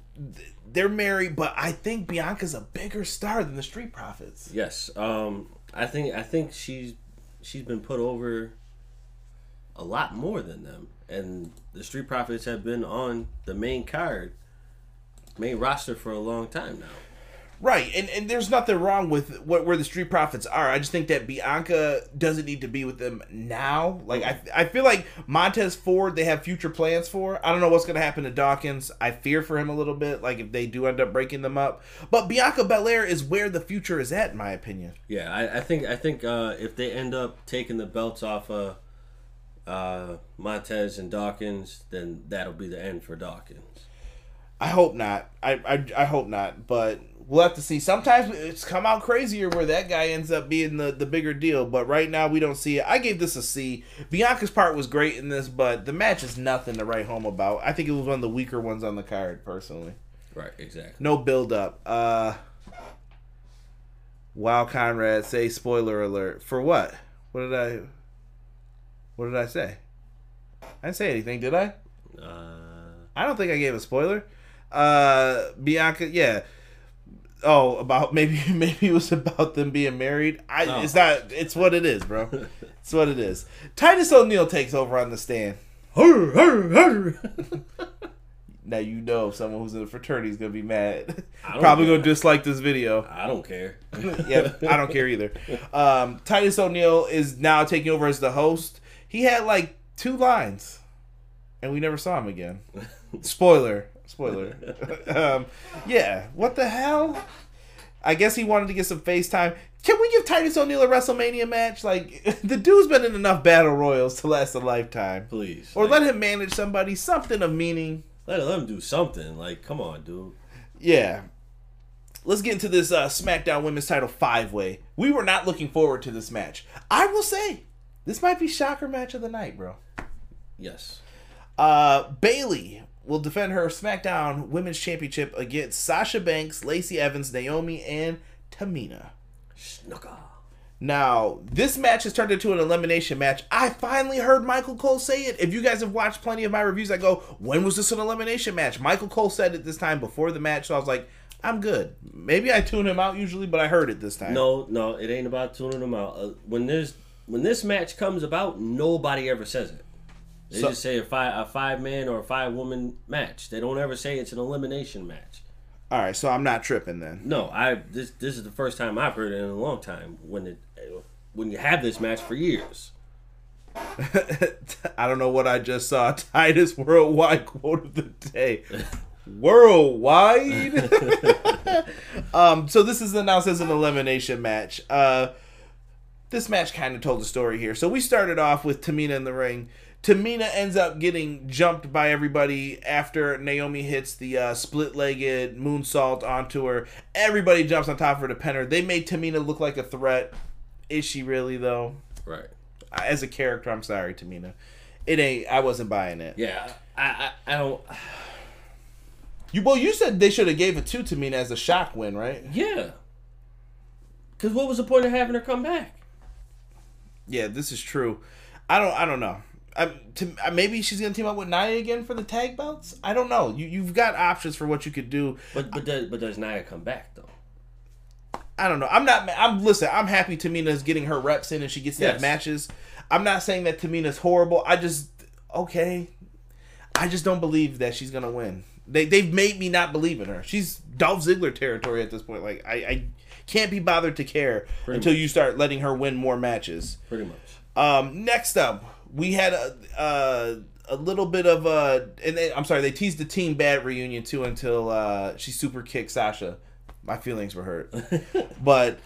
They're married, but I think Bianca's a bigger star than the Street Profits. Yes. Um, I think. I think she's... She's been put over a lot more than them. And the Street Profits have been on the main card, main roster for a long time now. Right, and and there's nothing wrong with what where the Street Profits are. I just think that Bianca doesn't need to be with them now. Like, I I feel like Montez Ford, they have future plans for. I don't know what's going to happen to Dawkins. I fear for him a little bit, like, if they do end up breaking them up. But Bianca Belair is where the future is at, in my opinion. Yeah, I, I think I think uh, if they end up taking the belts off of uh, Montez and Dawkins, then that'll be the end for Dawkins. I hope not. I I, I hope not, but... We'll have to see. Sometimes it's come out crazier where that guy ends up being the, the bigger deal. But right now, we don't see it. I gave this a C. Bianca's part was great in this, but the match is nothing to write home about. I think it was one of the weaker ones on the card, personally. Right, exactly. No build-up. Uh, wow, Conrad, say spoiler alert. For what? What did I... What did I say? I didn't say anything, did I? Uh... I don't think I gave a spoiler. Uh, Bianca, yeah... Oh, about maybe maybe it was about them being married. I oh. It's not. It's what it is, bro. It's what it is. Titus O'Neil takes over on the stand. Hur, hur, hur. Now you know someone who's in the fraternity is gonna be mad. Probably care. Gonna dislike this video. I don't care. Yeah, I don't care either. Um, Titus O'Neil is now taking over as the host. He had like two lines, and we never saw him again. Spoiler. Spoiler. um, yeah. What the hell? I guess he wanted to get some FaceTime. Can we give Titus O'Neil a WrestleMania match? Like, the dude's been in enough battle royals to last a lifetime. Please. Or like, let him manage somebody. Something of meaning. Let him do something. Like, come on, dude. Yeah. Let's get into this uh, SmackDown Women's Title five-way. We were not looking forward to this match. I will say, this might be shocker match of the night, bro. Yes. Uh, Bayley will defend her SmackDown Women's Championship against Sasha Banks, Lacey Evans, Naomi, and Tamina. Snooker. Now, this match has turned into an elimination match. I finally heard Michael Cole say it. If you guys have watched plenty of my reviews, I go, when was this an elimination match? Michael Cole said it this time before the match, so I was like, I'm good. Maybe I tune him out usually, but I heard it this time. No, no, it ain't about tuning him out. Uh, when there's when this match comes about, nobody ever says it. They so, just say a five a five man or a five woman match. They don't ever say it's an elimination match. All right, so I'm not tripping then. No, I this this is the first time I've heard it in a long time. When it when you have this match for years. I don't know what I just saw. Titus Worldwide quote of the day. Worldwide. um. So this is announced as an elimination match. Uh. this match kind of told the story here. So we started off with Tamina in the ring. Tamina ends up getting jumped by everybody after Naomi hits the uh, split-legged moonsault onto her. Everybody jumps on top of her to pin her. They made Tamina look like a threat. Is she really, though? Right. As a character, I'm sorry, Tamina. It ain't. I wasn't buying it. Yeah. I, I, I don't... You Well, you said they should have gave it to Tamina as a shock win, right? Yeah. Because what was the point of having her come back? Yeah, this is true. I don't I don't know. I, to, maybe she's gonna team up with Nia again for the tag belts. I don't know. You you've got options for what you could do. But but does but does Nia come back though? I don't know. I'm not. I'm listen. I'm happy Tamina's getting her reps in and she gets yes. that matches. I'm not saying that Tamina's horrible. I just okay. I just don't believe that she's gonna win. They they've made me not believe in her. She's Dolph Ziggler territory at this point. Like I I can't be bothered to care Pretty until much. You start letting her win more matches. Pretty much. Um. Next up. We had a uh, a little bit of a, and they, I'm sorry, they teased the Team Bad reunion too until uh, she super kicked Sasha. My feelings were hurt, but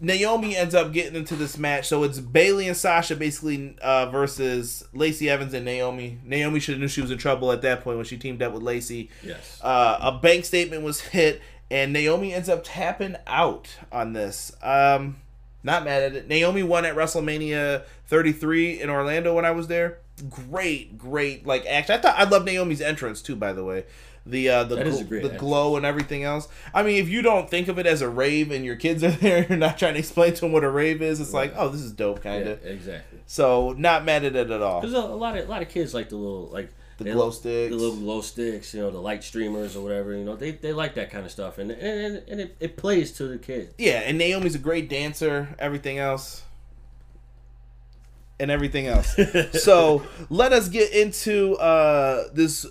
Naomi ends up getting into this match. So it's Bayley and Sasha basically uh, versus Lacey Evans and Naomi. Naomi should have knew she was in trouble at that point when she teamed up with Lacey. Yes, uh, a bank statement was hit, and Naomi ends up tapping out on this. Um, Not mad at it. Naomi won at WrestleMania thirty-three in Orlando when I was there. Great, great like action. I thought I loved Naomi's entrance too. By the way, the uh, the gl- the glow and everything else. I mean, if you don't think of it as a rave and your kids are there, you're not trying to explain to them what a rave is. It's yeah. like, oh, this is dope, kind of. Yeah, exactly. So not mad at it at all. Because a, a lot of a lot of kids like the little like the glow like, sticks, the little glow sticks. You know, the light streamers or whatever. You know, they they like that kind of stuff, and and and it, it plays to the kids. Yeah, and Naomi's a great dancer. Everything else. And everything else. So let us get into uh, this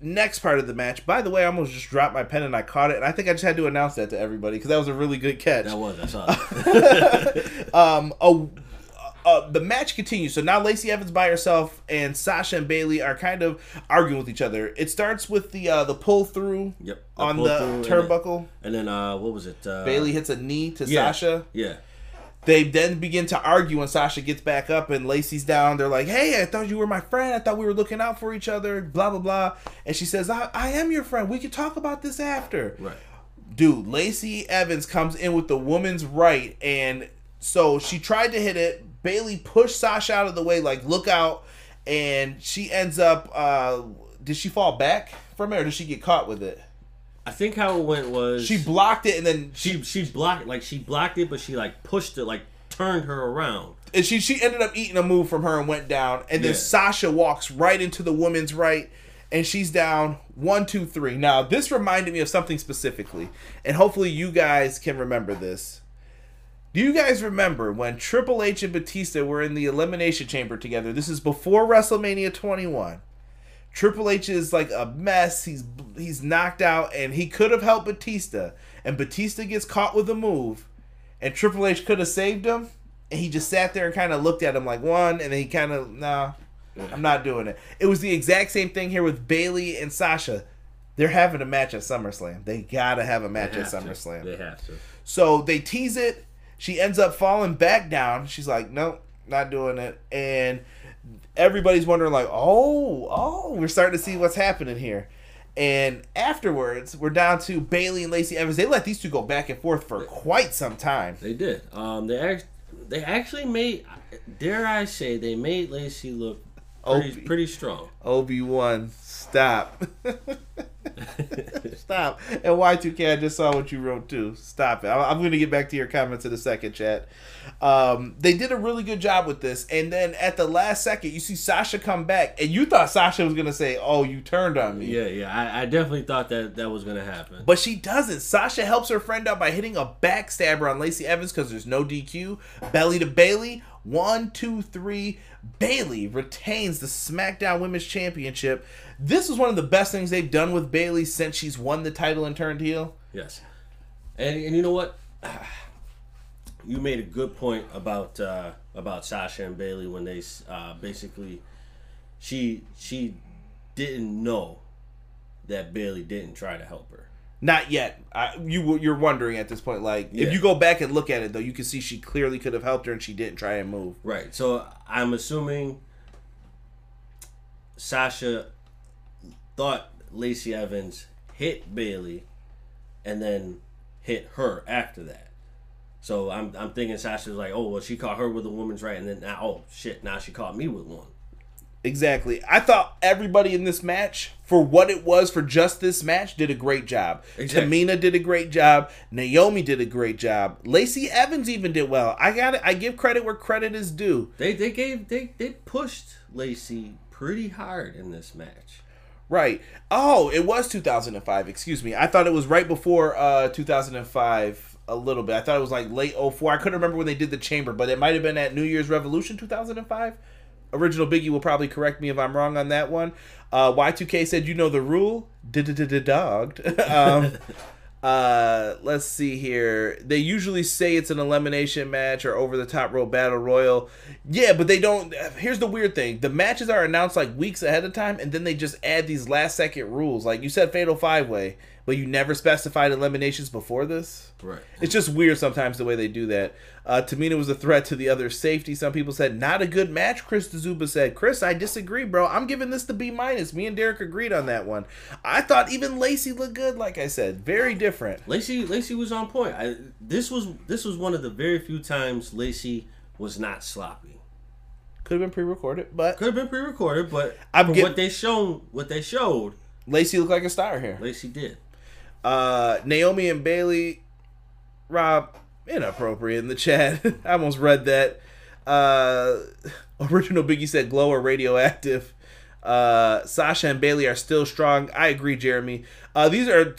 next part of the match. By the way, I almost just dropped my pen and I caught it. And I think I just had to announce that to everybody because that was a really good catch. That was. I saw it. um, a, a, the match continues. So now Lacey Evans by herself and Sasha and Bayley are kind of arguing with each other. It starts with the uh, the pull through yep, the on pull the through turnbuckle. And then, and then uh, what was it? Uh, Bayley hits a knee to yeah, Sasha. Yeah. They then begin to argue when Sasha gets back up and Lacey's down. They're like, hey, I thought you were my friend. I thought we were looking out for each other, blah, blah, blah. And she says, I, I am your friend. We can talk about this after. Right. Dude, Lacey Evans comes in with the woman's right. And so she tried to hit it. Bayley pushed Sasha out of the way, like, look out. And she ends up, uh, did she fall back from it or did she get caught with it? I think how it went was she blocked it and then she she blocked like she blocked it but she like pushed it like turned her around and she she ended up eating a move from her and went down and then yeah. Sasha walks right into the woman's right and she's down one two three. Now this reminded me of something specifically and hopefully you guys can remember this. Do you guys remember when Triple H and Batista were in the Elimination Chamber together? This is before WrestleMania twenty-one. Triple H is like a mess. He's he's knocked out, and he could have helped Batista. And Batista gets caught with a move, and Triple H could have saved him. And he just sat there and kind of looked at him like one, and then he kind of nah, I'm not doing it. It was the exact same thing here with Bayley and Sasha. They're having a match at SummerSlam. They gotta have a match at SummerSlam. They have to. So they tease it. She ends up falling back down. She's like, nope, not doing it. And everybody's wondering like, oh, oh, we're starting to see what's happening here. And afterwards, we're down to Bayley and Lacey Evans. They let these two go back and forth for quite some time. They did. Um, they act- they actually made, dare I say, they made Lacey look pretty, Obi- pretty strong. Obi-Wan, stop. Stop. And Y two K, I just saw what you wrote too. Stop it. I'm going to get back to your comments in a second, chat. Um, they did a really good job with this. And then at the last second, you see Sasha come back. And you thought Sasha was going to say, oh, you turned on me. Yeah, yeah. I, I definitely thought that that was going to happen. But she doesn't. Sasha helps her friend out by hitting a backstabber on Lacey Evans because there's no D Q. Belly to Bayley. One, two, three. Bayley retains the SmackDown Women's Championship. This was one of the best things they've done with Bayley since she's won the title and turned heel. Yes. And and you know what? You made a good point about uh, about Sasha and Bayley when they uh, basically she she didn't know that Bayley didn't try to help her. Not yet. I, you, you're wondering at this point. Like, yeah. If you go back and look at it, though, you can see she clearly could have helped her and she didn't try and move. Right. So I'm assuming Sasha thought Lacey Evans hit Bayley and then hit her after that. So I'm I'm thinking Sasha's like, oh, well, she caught her with a woman's right, and then, now, oh, shit, now she caught me with one. Exactly. I thought everybody in this match, for what it was for just this match, did a great job. Exactly. Tamina did a great job. Naomi did a great job. Lacey Evans even did well. I got it. I give credit where credit is due. They they gave they they pushed Lacey pretty hard in this match. Right. Oh, it was two thousand five. Excuse me. I thought it was right before uh, two thousand five a little bit. I thought it was like late oh four. I couldn't remember when they did the chamber, but it might have been at New Year's Revolution two thousand five. Original Biggie will probably correct me if I'm wrong on that one. Uh, Y two K said, you know the rule. D-d-d-d-dogged. um, uh, let's see here. They usually say it's an elimination match or over-the-top rope battle royal. Yeah, but they don't. Here's the weird thing. The matches are announced like weeks ahead of time, and then they just add these last-second rules. Like you said, Fatal Five-Way, but you never specified eliminations before this. Right. It's just weird sometimes the way they do that. Uh, Tamina was a threat to the other's safety. Some people said, not a good match, Chris DeZuba said. Chris, I disagree, bro. I'm giving this the B minus. Me and Derek agreed on that one. I thought even Lacey looked good, like I said. Very different. Lacey Lacey was on point. I, this was this was one of the very few times Lacey was not sloppy. Could have been pre-recorded, but... Could have been pre-recorded, but I'm from get- what, they shown, what they showed... Lacey looked like a star here. Lacey did. Uh, Naomi and Bayley, Rob, inappropriate in the chat. I almost read that. Uh, Original Biggie said glow or radioactive. Uh, Sasha and Bayley are still strong. I agree, Jeremy. Uh, these are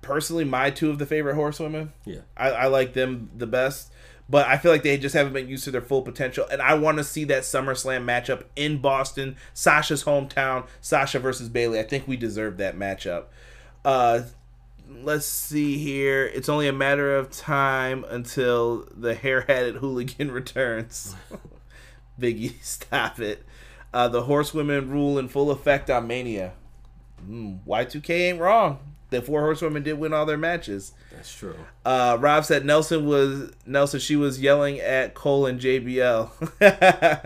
personally my two of the favorite horsewomen. Yeah, I, I like them the best. But I feel like they just haven't been used to their full potential. And I want to see that SummerSlam matchup in Boston, Sasha's hometown, Sasha versus Bayley. I think we deserve that matchup. Uh, let's see here. It's only a matter of time until the hair-hatted hooligan returns. Biggie, stop it. Uh, the horsewomen rule in full effect on Mania. Mm, Y two K ain't wrong. The four horsewomen did win all their matches. That's true. Uh, Rob said Nelson was Nelson. She was yelling at Cole and J B L.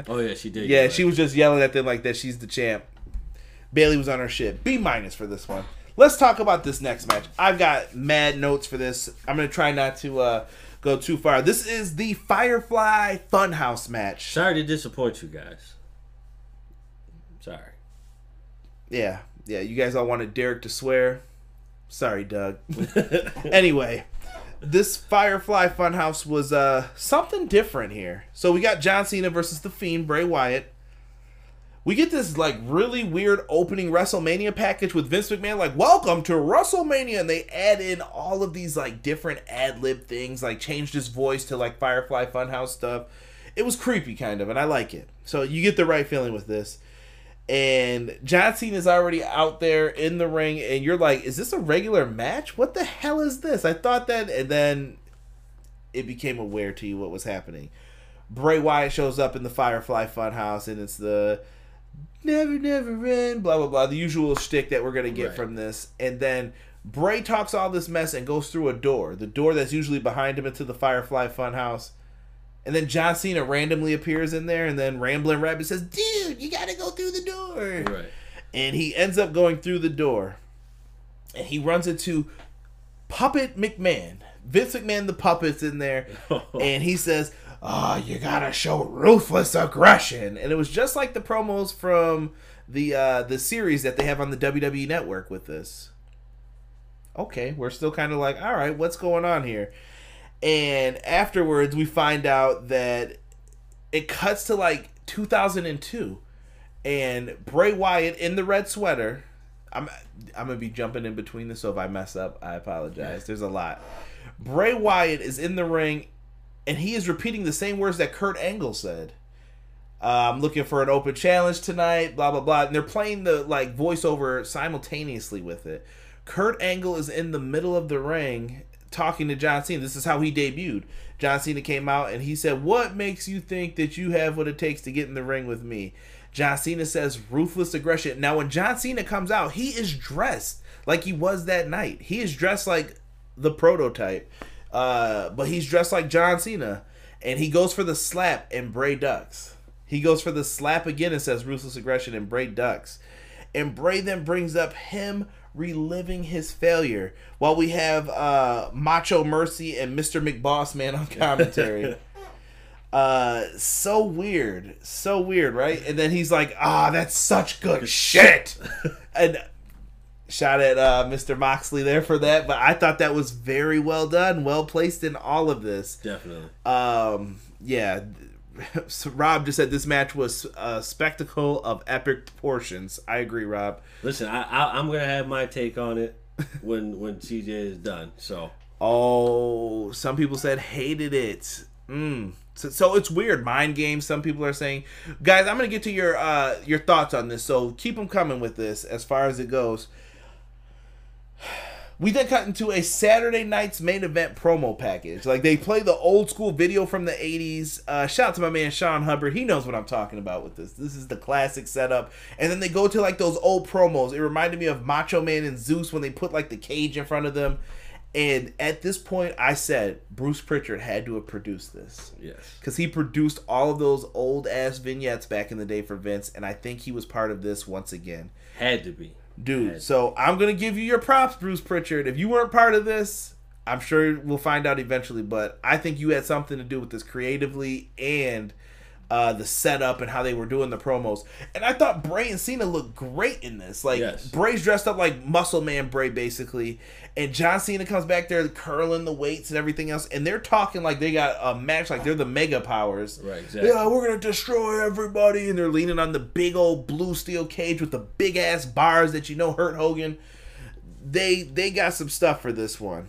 Oh yeah, she did. Yeah, she was just yelling at them like that. She's the champ. Bayley was on her shit. B minus for this one. Let's talk about this next match. I've got mad notes for this. I'm gonna try not to uh, go too far. This is the Firefly Funhouse match. Sorry to disappoint you guys. Sorry. Yeah, yeah. You guys all wanted Derek to swear. Sorry, Doug. Anyway, this Firefly Funhouse was uh, something different here. So we got John Cena versus The Fiend, Bray Wyatt. We get this like really weird opening WrestleMania package with Vince McMahon like, welcome to WrestleMania. And they add in all of these like different ad-lib things, like changed his voice to like Firefly Funhouse stuff. It was creepy kind of, and I like it. So you get the right feeling with this. And John Cena is already out there in the ring, and you're like, is this a regular match? What the hell is this? I thought that, and then it became aware to you what was happening. Bray Wyatt shows up in the Firefly Funhouse, and it's the never, never end, blah, blah, blah, the usual shtick that we're going to get right from this. And then Bray talks all this mess and goes through a door, the door that's usually behind him into the Firefly Funhouse. And then John Cena randomly appears in there, and then Ramblin' Rabbit says, dude, you gotta go through the door. Right. And he ends up going through the door. And he runs into Puppet McMahon. Vince McMahon the Puppet's in there. And he says, oh, you gotta show ruthless aggression. And it was just like the promos from the uh, the series that they have on the W W E Network with this. Okay, we're still kind of like, all right, what's going on here? And afterwards, we find out that it cuts to, like, two thousand two. And Bray Wyatt in the red sweater. I'm I'm going to be jumping in between this, so if I mess up, I apologize. There's a lot. Bray Wyatt is in the ring, and he is repeating the same words that Kurt Angle said. Uh, I'm looking for an open challenge tonight, blah, blah, blah. And they're playing the, like, voiceover simultaneously with it. Kurt Angle is in the middle of the ring talking to John Cena. This is how he debuted. John Cena came out and he said, "What makes you think that you have what it takes to get in the ring with me?" John Cena says, "Ruthless aggression." Now, when John Cena comes out, he is dressed like he was that night. He is dressed like the Prototype, uh, but he's dressed like John Cena. And he goes for the slap, and Bray ducks. He goes for the slap again and says, "Ruthless aggression," and Bray ducks. And Bray then brings up him reliving his failure while we have uh, Macho Mercy and Mister McBossman on commentary. uh, so weird. So weird, right? And then he's like, ah, that's such good shit. And shout at uh, Mister Moxley there for that. But I thought that was very well done, well placed in all of this. Definitely. Um, yeah. So Rob just said this match was a spectacle of epic proportions. I agree, Rob. Listen, I, I, I'm gonna have my take on it when when T J is done. So, oh, some people said hated it. Mm. So, so it's weird. Mind games. Some people are saying, guys, I'm gonna get to your uh, your thoughts on this. So keep them coming with this as far as it goes. We then cut into a Saturday night's main event promo package. Like, they play the old school video from the eighties. Uh, shout out to my man Sean Hubbard. He knows what I'm talking about with this. This is the classic setup. And then they go to, like, those old promos. It reminded me of Macho Man and Zeus when they put, like, the cage in front of them. And at this point, I said, Bruce Pritchard had to have produced this. Yes. Because he produced all of those old-ass vignettes back in the day for Vince, and I think he was part of this once again. Had to be. Dude, so I'm going to give you your props, Bruce Pritchard. If you weren't part of this, I'm sure we'll find out eventually, but I think you had something to do with this creatively and uh, the setup and how they were doing the promos. And I thought Bray and Cena looked great in this. Like, yes. Bray's dressed up like Muscle Man Bray, basically. And John Cena comes back there curling the weights and everything else. And they're talking like they got a match, like they're the Mega Powers. Right, exactly. Yeah, like, we're going to destroy everybody. And they're leaning on the big old blue steel cage with the big ass bars that you know hurt Hogan. They they got some stuff for this one.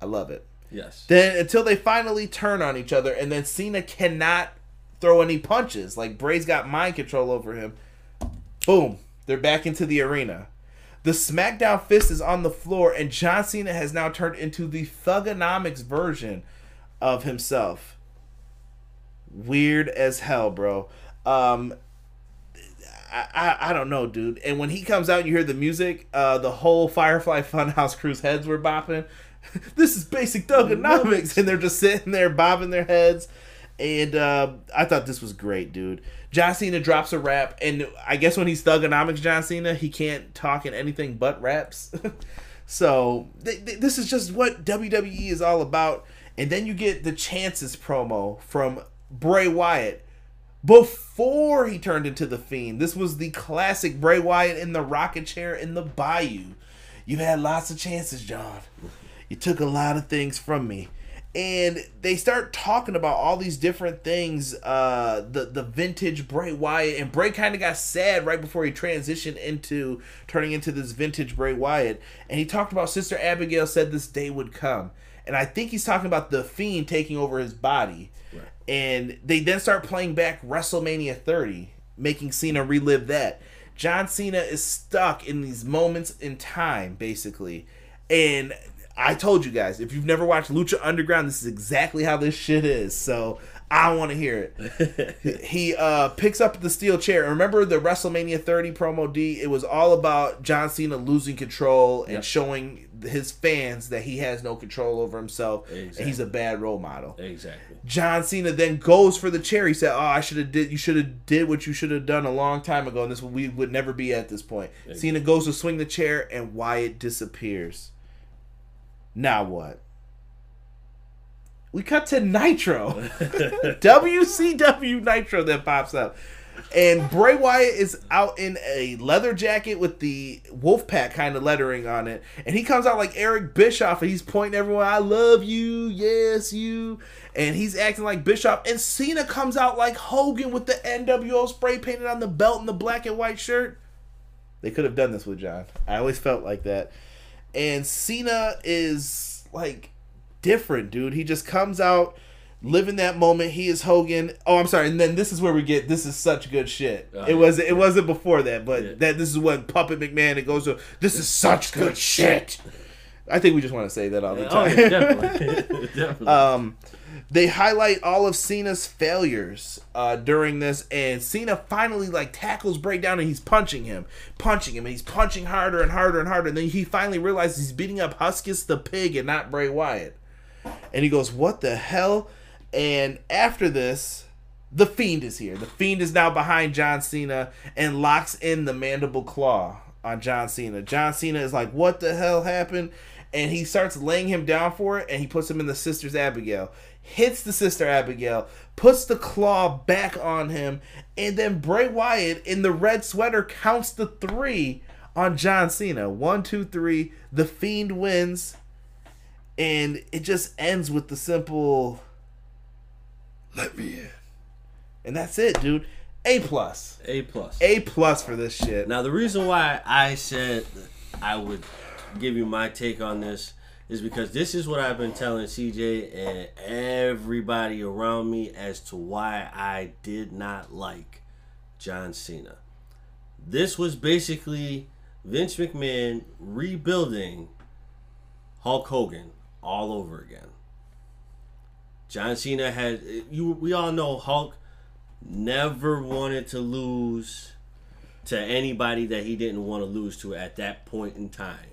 I love it. Yes. Then until they finally turn on each other. And then Cena cannot throw any punches. Like, Bray's got mind control over him. Boom. They're back into the arena. The SmackDown fist is on the floor, and John Cena has now turned into the Thuganomics version of himself. Weird as hell, bro. Um, I, I, I don't know, dude. And when he comes out and you hear the music, uh, the whole Firefly Funhouse crew's heads were bopping. This is basic Thuganomics. And they're just sitting there bobbing their heads. And uh, I thought this was great, dude. John Cena drops a rap, and I guess when he's Thuganomics John Cena, he can't talk in anything but raps. So th- th- this is just what W W E is all about. And then you get the Chances promo from Bray Wyatt before he turned into The Fiend. This was the classic Bray Wyatt in the rocket chair in the bayou. You've had lots of chances, John. You took a lot of things from me. And they start talking about all these different things, uh, the, the vintage Bray Wyatt. And Bray kind of got sad right before he transitioned into turning into this vintage Bray Wyatt. And he talked about Sister Abigail said this day would come. And I think he's talking about The Fiend taking over his body. Right. And they then start playing back WrestleMania thirty, making Cena relive that. John Cena is stuck in these moments in time, basically. And I told you guys, if you've never watched Lucha Underground, this is exactly how this shit is. So I want to hear it. He uh, picks up the steel chair. Remember the WrestleMania thirty promo, D? It was all about John Cena losing control and yep. showing his fans that he has no control over himself. Exactly. And he's a bad role model. Exactly. John Cena then goes for the chair. He said, "Oh, I should have did. You should have did what you should have done a long time ago, and this we would never be at this point." Exactly. Cena goes to swing the chair, and Wyatt disappears. Now what? We cut to Nitro. W C W Nitro that pops up. And Bray Wyatt is out in a leather jacket with the Wolfpack kind of lettering on it. And he comes out like Eric Bischoff, and he's pointing everyone, "I love you, yes, you." And he's acting like Bischoff. And Cena comes out like Hogan with the N W O spray painted on the belt and the black and white shirt. They could have done this with John. I always felt like that. And Cena is, like, different, dude. He just comes out, living that moment. He is Hogan. Oh, I'm sorry. And then this is where we get, this is such good shit. Oh, it, yeah, wasn't, yeah. it wasn't before that, but yeah. that this is when Puppet McMahon, it goes to, this is such good shit. I think we just want to say that all the time. Oh, yeah, definitely. Definitely. um, They highlight all of Cena's failures uh, during this, and Cena finally like tackles Bray down, and he's punching him, punching him, and he's punching harder and harder and harder, and then he finally realizes he's beating up Huskus the Pig and not Bray Wyatt. And he goes, what the hell? And after this, The Fiend is here. The Fiend is now behind John Cena and locks in the Mandible Claw on John Cena. John Cena is like, what the hell happened? And he starts laying him down for it, and he puts him in the Sister's Abigail. Hits the Sister Abigail, puts the claw back on him, and then Bray Wyatt in the red sweater counts the three on John Cena. One, two, three. The Fiend wins, and it just ends with the simple, let me in. And that's it, dude. A plus. A plus. A plus for this shit. Now, the reason why I said I would give you my take on this is because this is what I've been telling C J and everybody around me as to why I did not like John Cena. This was basically Vince McMahon rebuilding Hulk Hogan all over again. John Cena had, you, we all know Hulk never wanted to lose to anybody that he didn't want to lose to at that point in time.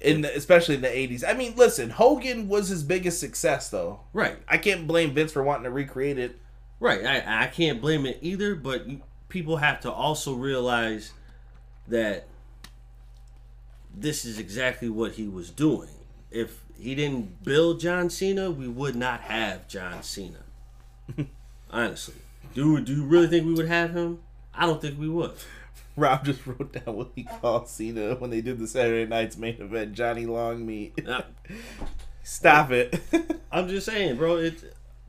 In the, especially in the eighties. I mean, listen, Hogan was his biggest success, though. Right. I can't blame Vince for wanting to recreate it. Right. I, I can't blame it either, but people have to also realize that this is exactly what he was doing. If he didn't build John Cena, we would not have John Cena. Honestly. Do, do you really think we would have him? I don't think we would. Rob just wrote down what he called Cena when they did the Saturday Night's Main Event, Johnny Long Meat. Nah. Stop it. I'm just saying, bro. It's,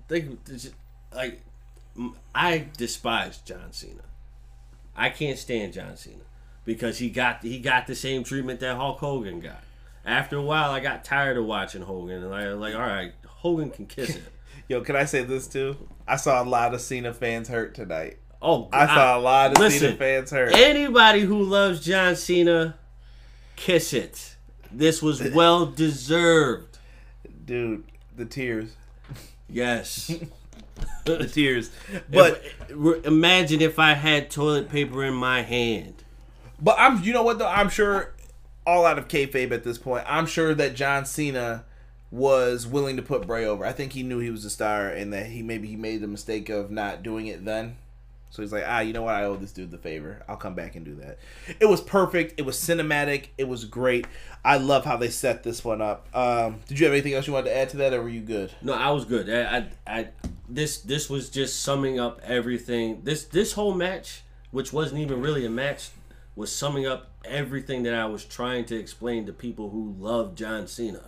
think, it's, like, I despise John Cena. I can't stand John Cena because he got he got the same treatment that Hulk Hogan got. After a while, I got tired of watching Hogan, and I was like, all right, Hogan can kiss it. Yo, can I say this too? I saw a lot of Cena fans hurt tonight. Oh, I saw I, a lot of listen, Cena fans hurt. Anybody who loves John Cena, kiss it. This was well deserved. Dude, the tears. Yes. The tears. But if, imagine if I had toilet paper in my hand. But I'm you know what though? I'm sure all out of kayfabe at this point. I'm sure that John Cena was willing to put Bray over. I think he knew he was a star and that he maybe he made the mistake of not doing it then. So he's like, ah, you know what? I owe this dude the favor. I'll come back and do that. It was perfect. It was cinematic. It was great. I love how they set this one up. Um, did you have anything else you wanted to add to that, or were you good? No, I was good. I, I, I this, this was just summing up everything. This, this whole match, which wasn't even really a match, was summing up everything that I was trying to explain to people who love John Cena.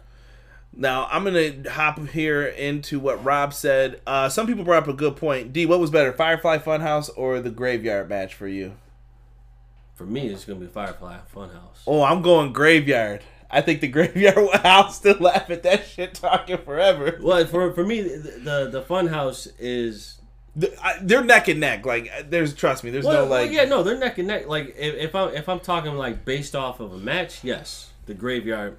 Now, I'm going to hop here into what Rob said. Uh, some people brought up a good point. D, what was better, Firefly Funhouse or the Graveyard Match for you? For me, it's going to be Firefly Funhouse. Oh, I'm going Graveyard. I think the Graveyard, I'll still laugh at that shit talking forever. Well, for for me, the, the, the Funhouse is... The, I, they're neck and neck. Like, there's trust me, there's well, no like... Well, yeah, no, they're neck and neck. Like, if, if, I, if I'm talking, like, based off of a match, yes, the Graveyard...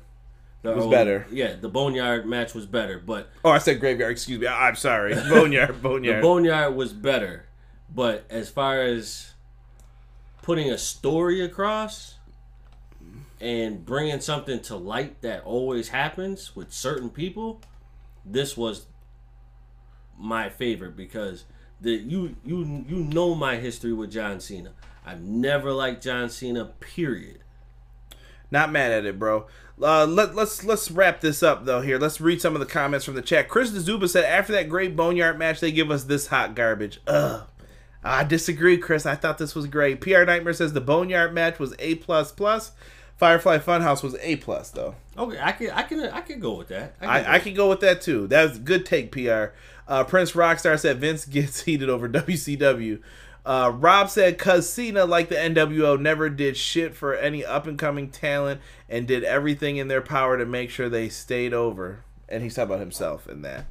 No, was better. Yeah, the Boneyard match was better, but oh, I said Graveyard. Excuse me, I'm sorry. Boneyard, Boneyard. The Boneyard was better, but as far as putting a story across and bringing something to light that always happens with certain people, this was my favorite because the you you you know my history with John Cena. I've never liked John Cena. Period. Not mad at it, bro. Uh, let, let's let's wrap this up, though, here. Let's read some of the comments from the chat. Chris DeZuba said, after that great Boneyard match, they give us this hot garbage. Ugh. I disagree, Chris. I thought this was great. P R Nightmare says the Boneyard match was A++. Firefly Funhouse was A+, though. Okay, I can I can, I can go with that. I can, I, I can go with that, too. That was a good take, P R. Uh, Prince Rockstar said Vince gets heated over W C W. Uh, Rob said, cause Cena, like the N W O, never did shit for any up-and-coming talent and did everything in their power to make sure they stayed over. And he's talking about himself in that.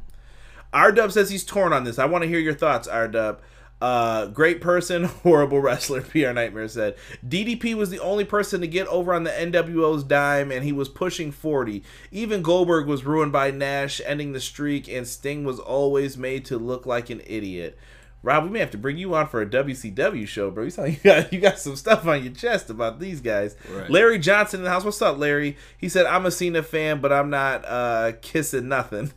R-Dub says he's torn on this. I want to hear your thoughts, R-Dub. Uh, great person, horrible wrestler, P R Nightmare said. D D P was the only person to get over on the N W O's dime, and he was pushing forty. Even Goldberg was ruined by Nash, ending the streak, and Sting was always made to look like an idiot. Rob, we may have to bring you on for a W C W show, bro. You sound like you got, you got some stuff on your chest about these guys. Right. Larry Johnson in the house. What's up, Larry? He said, I'm a Cena fan, but I'm not uh, kissing nothing.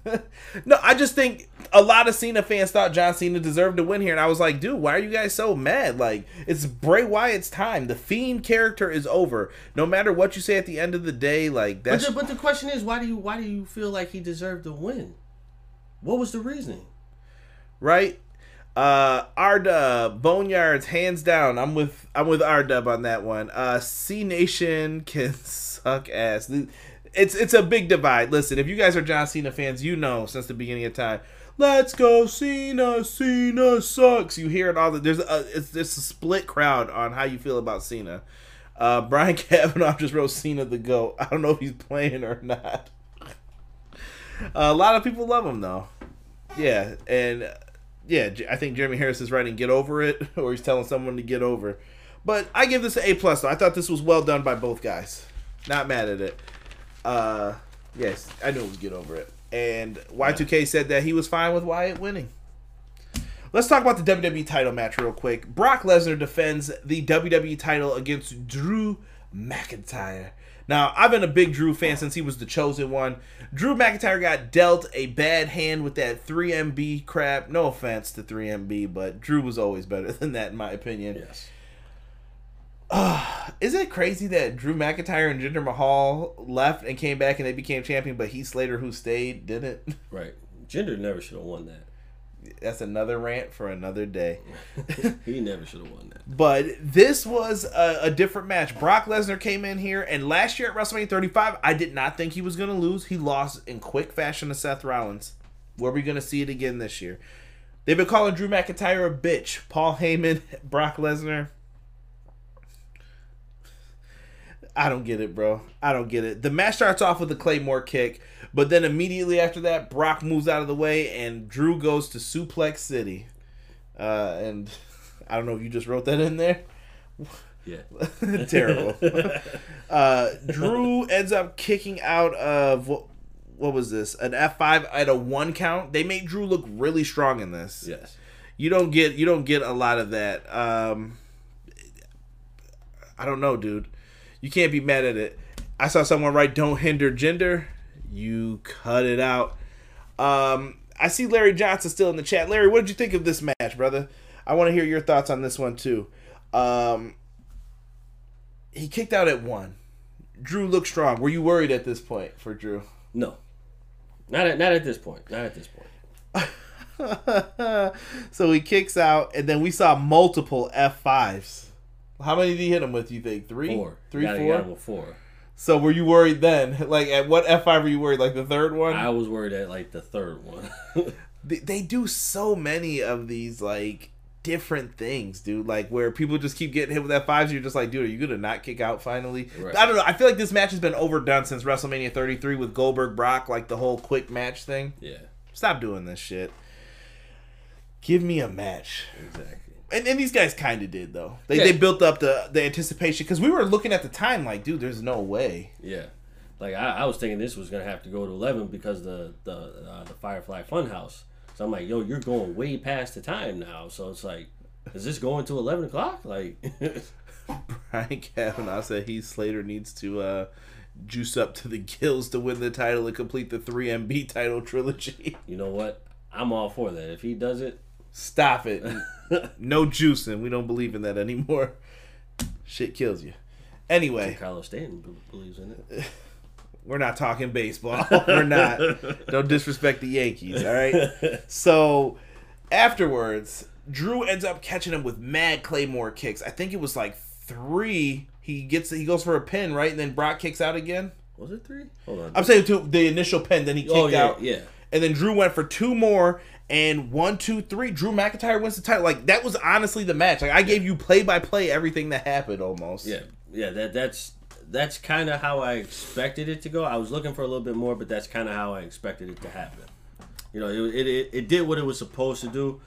No, I just think a lot of Cena fans thought John Cena deserved to win here, and I was like, dude, why are you guys so mad? Like, it's Bray Wyatt's time. The Fiend character is over. No matter what you say at the end of the day, like, that's... But the, but the question is, why do you why do you feel like he deserved to win? What was the reasoning? Right? Uh, R-Dub, Boneyards, hands down. I'm with I'm with R-Dub on that one. Uh, C-Nation can suck ass. It's it's a big divide. Listen, if you guys are John Cena fans, you know since the beginning of time, let's go Cena, Cena sucks. You hear it all. The, there's a it's there's a split crowd on how you feel about Cena. Uh, Brian Kavanaugh just wrote Cena the GOAT. I don't know if he's playing or not. Uh, a lot of people love him though. Yeah, and... Yeah, I think Jeremy Harris is writing "Get Over It," or he's telling someone to get over. But I give this an A plus. Though I thought this was well done by both guys. Not mad at it. Uh, yes, I knew it was "Get Over It." And Y two K said that he was fine with Wyatt winning. Let's talk about the W W E title match real quick. Brock Lesnar defends the W W E title against Drew McIntyre. Now, I've been a big Drew fan since he was the chosen one. Drew McIntyre got dealt a bad hand with that three M B crap. No offense to three M B, but Drew was always better than that, in my opinion. Yes. Uh, isn't it crazy that Drew McIntyre and Jinder Mahal left and came back and they became champion, but Heath Slater, who stayed, didn't? Right. Jinder never should have won that. That's another rant for another day. He never should have won that. But this was a, a different match. Brock Lesnar came in here, and last year at WrestleMania thirty-five, I did not think he was going to lose. He lost in quick fashion to Seth Rollins. Were we going to see it again this year? They've been calling Drew McIntyre a bitch. Paul Heyman, Brock Lesnar. I don't get it, bro. I don't get it. The match starts off with a Claymore kick, but then immediately after that, Brock moves out of the way, and Drew goes to Suplex City. Uh, and I don't know if you just wrote that in there. Yeah. Terrible. uh, Drew ends up kicking out of, what, what was this, an F five at a one count. They made Drew look really strong in this. Yes. You don't get, you don't get a lot of that. Um, I don't know, dude. You can't be mad at it. I saw someone write, don't hinder gender. You cut it out. Um, I see Larry Johnson still in the chat. Larry, what did you think of this match, brother? I want to hear your thoughts on this one, too. Um, he kicked out at one. Drew looked strong. Were you worried at this point for Drew? No. Not at, not at this point. Not at this point. So he kicks out, and then we saw multiple F fives. How many did he hit him with, you think? Three? Four. Three, got four? Got him with four. So were you worried then? Like, at what F five were you worried? Like, the third one? I was worried at, like, the third one. they, they do so many of these, like, different things, dude. Like, where people just keep getting hit with F fives, you're just like, dude, are you going to not kick out finally? Right. I don't know. I feel like this match has been overdone since WrestleMania thirty-three with Goldberg, Brock, like, the whole quick match thing. Yeah. Stop doing this shit. Give me a match. Exactly. And, and these guys kind of did, though. They yeah. they built up the, the anticipation. Because we were looking at the time like, dude, there's no way. Yeah. Like, I, I was thinking this was going to have to go to eleven because the the, uh, the Firefly Funhouse. So I'm like, yo, you're going way past the time now. So it's like, is this going to eleven o'clock? Like, Brian Kavanaugh said Heath Slater needs to uh, juice up to the gills to win the title and complete the three M B title trilogy. You know what? I'm all for that. If he does it. Stop it. No juicing. We don't believe in that anymore. Shit kills you. Anyway. Carlo Stanton believes in it. We're not talking baseball. We're not. Don't disrespect the Yankees, all right? So, afterwards, Drew ends up catching him with mad Claymore kicks. I think it was like three. He gets he goes for a pin, right? And then Brock kicks out again. Was it three? Hold on. I'm saying two, the initial pin, then he kicked oh, yeah, out. Yeah. And then Drew went for two more. And one, two, three, Drew McIntyre wins the title. Like, that was honestly the match. Like, I gave you play-by-play everything that happened almost. Yeah, yeah. That that's that's kind of how I expected it to go. I was looking for a little bit more, but that's kind of how I expected it to happen. You know, it, it it it did what it was supposed to do.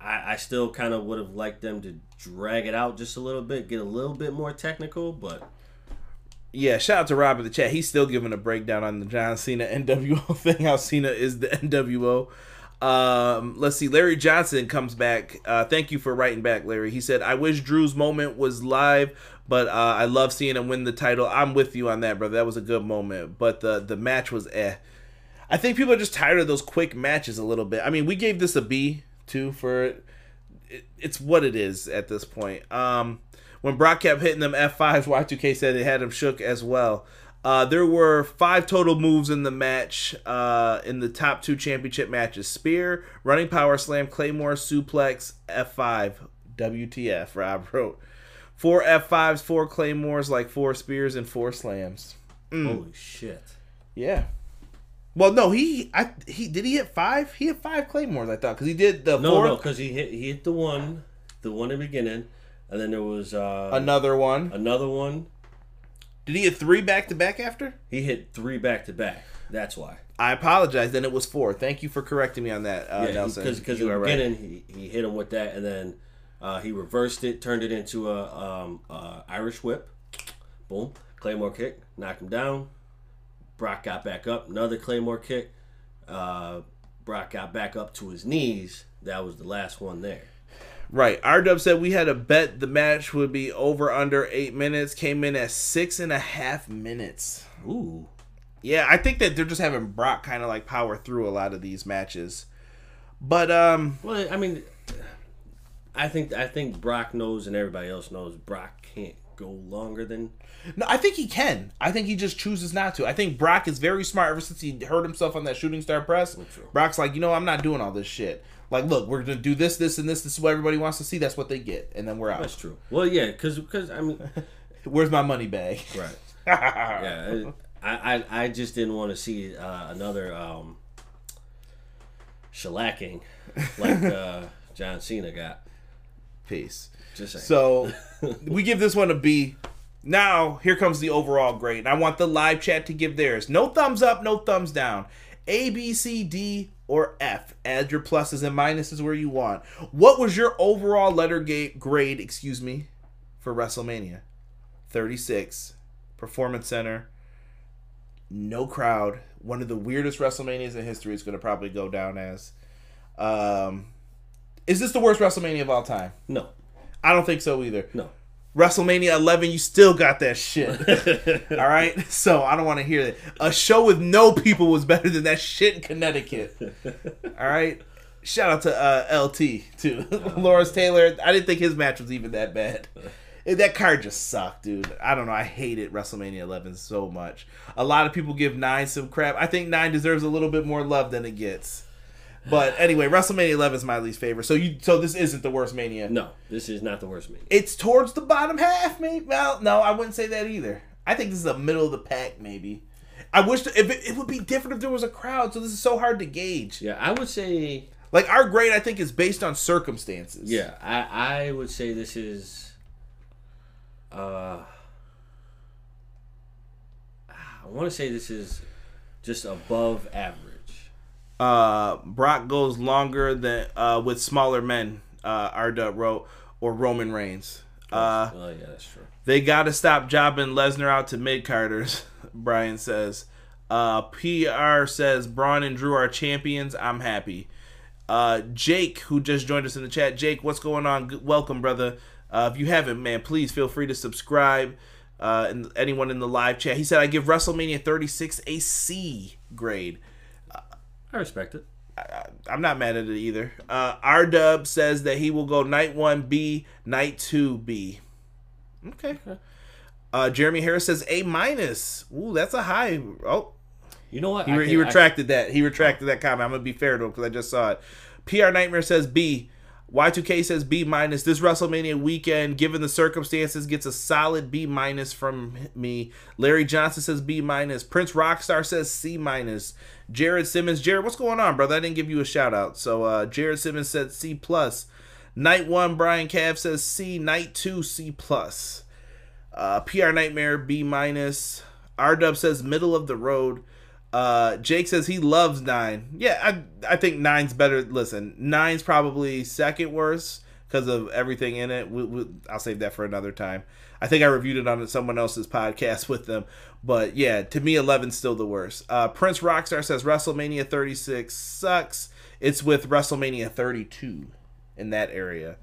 I, I still kind of would have liked them to drag it out just a little bit, get a little bit more technical, but... Yeah, shout out to Rob in the chat. He's still giving a breakdown on the John Cena N W O thing, how Cena is the N W O. Um, let's see, Larry Johnson comes back. Uh, thank you for writing back, Larry. He said, I wish Drew's moment was live, but uh, I love seeing him win the title. I'm with you on that, brother. That was a good moment, but the, the match was eh. I think people are just tired of those quick matches a little bit. I mean, we gave this a B, too, for it. It's what it is at this point. Um, when Brock kept hitting them F fives, Y two K said it had him shook as well. Uh, there were five total moves in the match, uh, in the top two championship matches. Spear, running power slam, Claymore, suplex, F five, W T F, Rob wrote. Four F fives, four Claymores, like four Spears, and four slams. Mm. Holy shit. Yeah. Well, no, he I, he did he hit five? He hit five Claymores, I thought, because he did the no, four. No, because he hit, he hit the one, the one in the beginning, and then there was... Uh, another one. Another one. Did he hit three back-to-back after? He hit three back-to-back. That's why. I apologize. Then it was four. Thank you for correcting me on that, uh, yeah, Nelson. Because in the beginning, right. he, he hit him with that, and then uh, he reversed it, turned it into a um, uh, Irish whip. Boom. Claymore kick. Knocked him down. Brock got back up. Another Claymore kick. Uh, Brock got back up to his knees. That was the last one there. Right. R-Dub said we had a bet the match would be over under eight minutes. Came in at six and a half minutes. Ooh. Yeah, I think that they're just having Brock kind of like power through a lot of these matches. But, um... Well, I mean, I think I think Brock knows and everybody else knows Brock can't go longer than... No, I think he can. I think he just chooses not to. I think Brock is very smart ever since he hurt himself on that shooting star press. Brock's like, you know, I'm not doing all this shit. Like, look, we're going to do this, this, and this. This is what everybody wants to see. That's what they get. And then we're out. That's true. Well, yeah, because, I mean... Where's my money bag? Right. Yeah, I, I I just didn't want to see uh, another um, shellacking like uh, John Cena got. Peace. Just saying. So, we give this one a B. Now, here comes the overall grade. And I want the live chat to give theirs. No thumbs up, no thumbs down. A, B, C, D, or F. Add your pluses and minuses where you want. What was your overall letter grade, excuse me, for WrestleMania? thirty-six. Performance Center. No crowd. One of the weirdest WrestleManias in history is going to probably go down as. Um, is this the worst WrestleMania of all time? No. I don't think so either. No. WrestleMania eleven, you still got that shit. All right? So I don't want to hear that. A show with no people was better than that shit in Connecticut. All right? Shout out to uh, L T, too. Oh. Lawrence Taylor, I didn't think his match was even that bad. That card just sucked, dude. I don't know. I hated WrestleMania eleven so much. A lot of people give nine some crap. I think nine deserves a little bit more love than it gets. But anyway, WrestleMania eleven is my least favorite. So you, so this isn't the worst Mania. No, this is not the worst Mania. It's towards the bottom half, maybe. Well, no, I wouldn't say that either. I think this is the middle of the pack, maybe. I wish to, if it, it would be different if there was a crowd. So this is so hard to gauge. Yeah, I would say like our grade, I think, is based on circumstances. Yeah, I I would say this is. Uh, I want to say this is just above average. Uh, Brock goes longer than uh, with smaller men, uh, R-Dub wrote, or Roman Reigns. Uh, oh, yeah, that's true. They got to stop jobbing Lesnar out to mid-carders, Brian says. Uh, P R says, Braun and Drew are champions. I'm happy. Uh, Jake, who just joined us in the chat. Jake, what's going on? Welcome, brother. Uh, if you haven't, man, please feel free to subscribe. Uh, and anyone in the live chat. He said, I give WrestleMania thirty-six a C grade. I respect it. I, I'm not mad at it either. Uh, R-Dub says that he will go night one B, night two B. Okay. Uh, Jeremy Harris says A minus. Ooh, that's a high. Oh, you know what? He, re- can, he retracted I... that. He retracted that comment. I'm gonna be fair to him because I just saw it. P R Nightmare says B. Y two K says B minus. This WrestleMania weekend, given the circumstances, gets a solid B minus from me. Larry Johnson says B minus. Prince Rockstar says C minus. Jared Simmons. Jared, what's going on, brother? I didn't give you a shout out. So uh, Jared Simmons said C plus. Night one, Brian Cav says C. Night two, C plus. Uh, P R Nightmare, B minus. R-Dub says middle of the road. Uh, Jake says he loves nine. Yeah, I I think nine's better. Listen, nine's probably second worst because of everything in it. We, we, I'll save that for another time. I think I reviewed it on someone else's podcast with them. But yeah, to me, eleven's still the worst. Uh, Prince Rockstar says WrestleMania thirty-six sucks. It's with WrestleMania thirty-two in that area.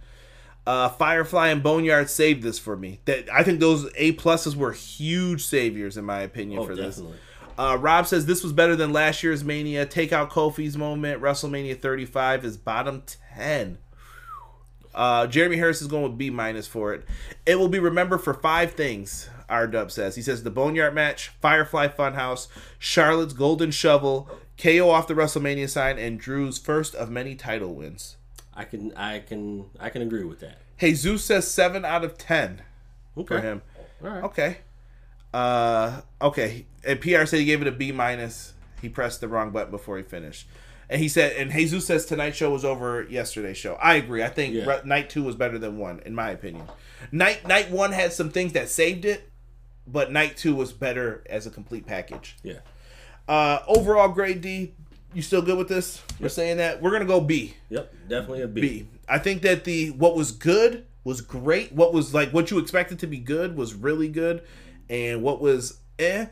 Uh, Firefly and Boneyard saved this for me. That I think those A pluses were huge saviors in my opinion oh, for definitely. this. Uh, Rob says this was better than last year's Mania. Take out Kofi's moment. WrestleMania thirty-five is bottom ten. Uh, Jeremy Harris is going with B minus for it. It will be remembered for five things, our dub says. He says the Boneyard match, Firefly Funhouse, Charlotte's Golden Shovel, K O off the WrestleMania sign, and Drew's first of many title wins. I can I can I can agree with that. Jesus says seven out of ten okay. for him. All right. Okay. Uh, okay. And P R said he gave it a B minus. He pressed the wrong button before he finished. And he said, and Jesus says tonight's show was over yesterday's show. I agree. I think yeah. re- night two was better than one, in my opinion. Night night one had some things that saved it, but night two was better as a complete package. Yeah. Uh, overall grade D. You still good with this? Yep. We're saying that? We're going to go B. Yep, definitely a B. B. I think that the what was good was great. What was like what you expected to be good was really good. And what was eh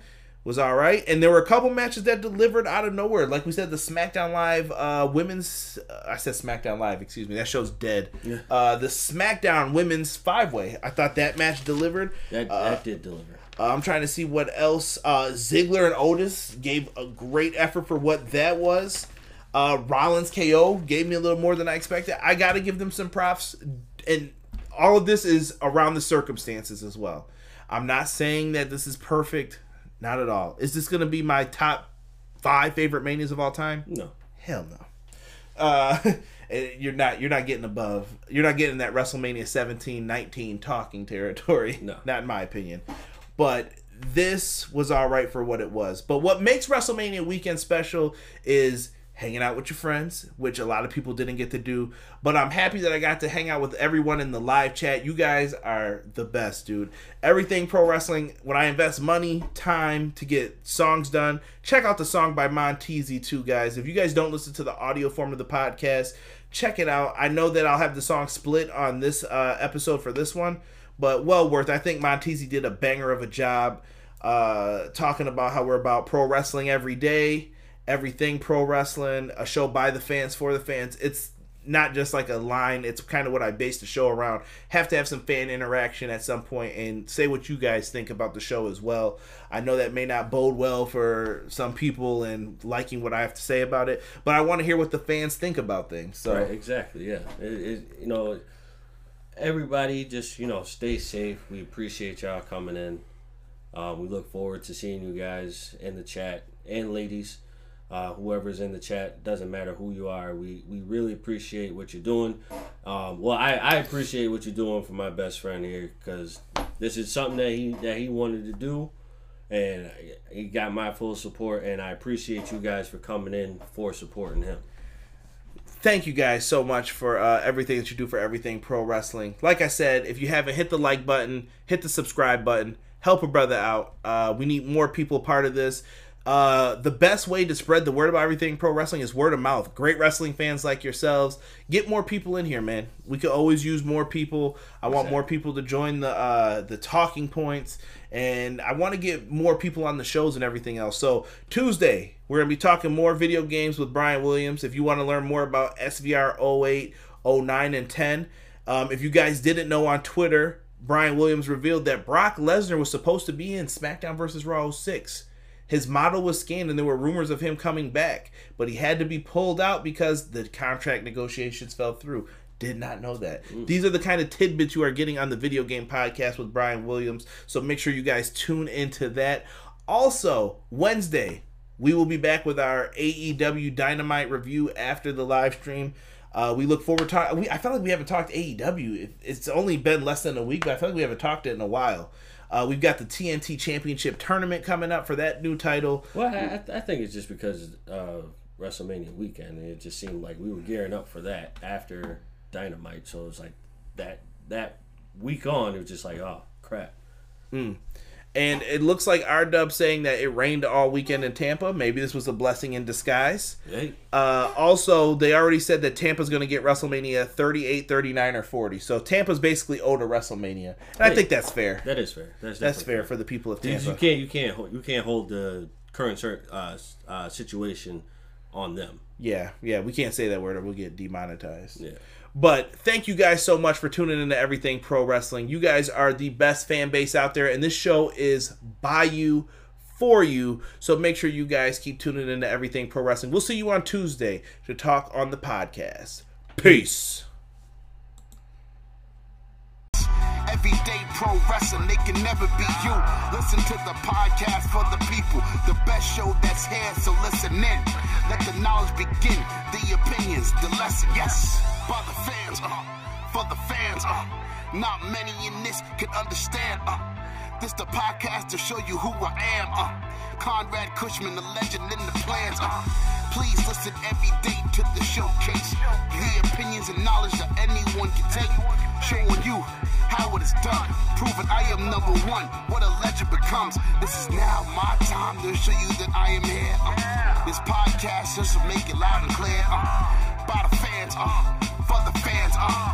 was all right. And there were a couple matches that delivered out of nowhere. Like we said, the SmackDown Live uh, women's... Uh, I said SmackDown Live, excuse me. That show's dead. Yeah. Uh, the SmackDown women's five-way. I thought that match delivered. That, uh, that did deliver. Uh, I'm trying to see what else. Uh, Ziggler and Otis gave a great effort for what that was. Uh, Rollins K O gave me a little more than I expected. I got to give them some props. And all of this is around the circumstances as well. I'm not saying that this is perfect. Not at all. Is this going to be my top five favorite Manias of all time? No. Hell no. Uh, you're not You're not getting above. You're not getting that WrestleMania seventeen, nineteen talking territory. No. Not in my opinion. But this was all right for what it was. But what makes WrestleMania weekend special is hanging out with your friends, which a lot of people didn't get to do. But I'm happy that I got to hang out with everyone in the live chat. You guys are the best, dude. Everything pro wrestling, when I invest money, time to get songs done, check out the song by Montez too, guys. If you guys don't listen to the audio form of the podcast, check it out. I know that I'll have the song split on this uh, episode for this one. But well worth. I think Montez did a banger of a job uh, talking about how we're about pro wrestling every day, everything pro wrestling, a show by the fans for the fans. It's not just like a line. It's kind of what I base the show around. Have to have some fan interaction at some point and say what you guys think about the show as well. I know that may not bode well for some people and liking what I have to say about it, but I want to hear what the fans think about things. So right, exactly, yeah. It, it, you know... Everybody, just, you know, stay safe. We appreciate y'all coming in. Uh, we look forward to seeing you guys in the chat, and ladies, uh, whoever's in the chat, doesn't matter who you are. We we really appreciate what you're doing. Um, well, I, I appreciate what you're doing for my best friend here, because this is something that he that he wanted to do, and he got my full support. And I appreciate you guys for coming in, for supporting him. Thank you guys so much for uh, everything that you do for Everything Pro Wrestling. Like I said, if you haven't, hit the like button, hit the subscribe button, help a brother out. Uh, we need more people part of this. Uh, the best way to spread the word about Everything Pro Wrestling is word of mouth. Great wrestling fans like yourselves. Get more people in here, man. We could always use more people. I exactly. want more people to join the uh, the talking points. And I want to get more people on the shows and everything else. So Tuesday, we're going to be talking more video games with Brian Williams. If you want to learn more about S V R oh eight, oh nine, and ten. Um, if you guys didn't know, on Twitter, Brian Williams revealed that Brock Lesnar was supposed to be in SmackDown versus. Raw oh six. His model was scanned and there were rumors of him coming back. But he had to be pulled out because the contract negotiations fell through. Did not know that. Ooh. These are the kind of tidbits you are getting on the video game podcast with Brian Williams. So make sure you guys tune into that. Also, Wednesday, we will be back with our A E W Dynamite review after the live stream. Uh, we look forward to talking. I feel like we haven't talked A E W. It, it's only been less than a week, but I feel like we haven't talked it in a while. Uh, we've got the T N T Championship Tournament coming up for that new title. Well, I, I think it's just because uh, WrestleMania weekend. It just seemed like we were gearing up for that after Dynamite, so it was like that that week on it was just like, oh crap. mm. And it looks like R-Dub saying that it rained all weekend in Tampa. Maybe this was a blessing in disguise. Hey. Uh, also, they already said that Tampa's going to get WrestleMania thirty-eight, thirty-nine, or forty. So Tampa's basically owed a WrestleMania. And hey, I think that's fair. That is fair. That's, that's fair, fair for the people of Tampa. You can't, you can't hold, you can't hold the current uh, uh, situation on them. Yeah, yeah. We can't say that word or we'll get demonetized. Yeah. But thank you guys so much for tuning into Everything Pro Wrestling. You guys are the best fan base out there, and this show is by you, for you. So make sure you guys keep tuning into Everything Pro Wrestling. We'll see you on Tuesday to talk on the podcast. Peace. Everyday pro wrestling, they can never be you. Listen to the podcast for the people. The best show that's here, so listen in. Let the knowledge begin, the opinions, the lesson, yes. By the fans, uh, for the fans, uh, not many in this can understand, uh. This the podcast to show you who I am, uh. Conrad Cushman, the legend in the plans, uh. Please listen every day to the showcase. The opinions and knowledge that anyone can take. Showing you how it is done. Proving I am number one. What a legend becomes. This is now my time to show you that I am here. Uh, this podcast just to make it loud and clear. Uh, by the fans, uh, for the fans, uh,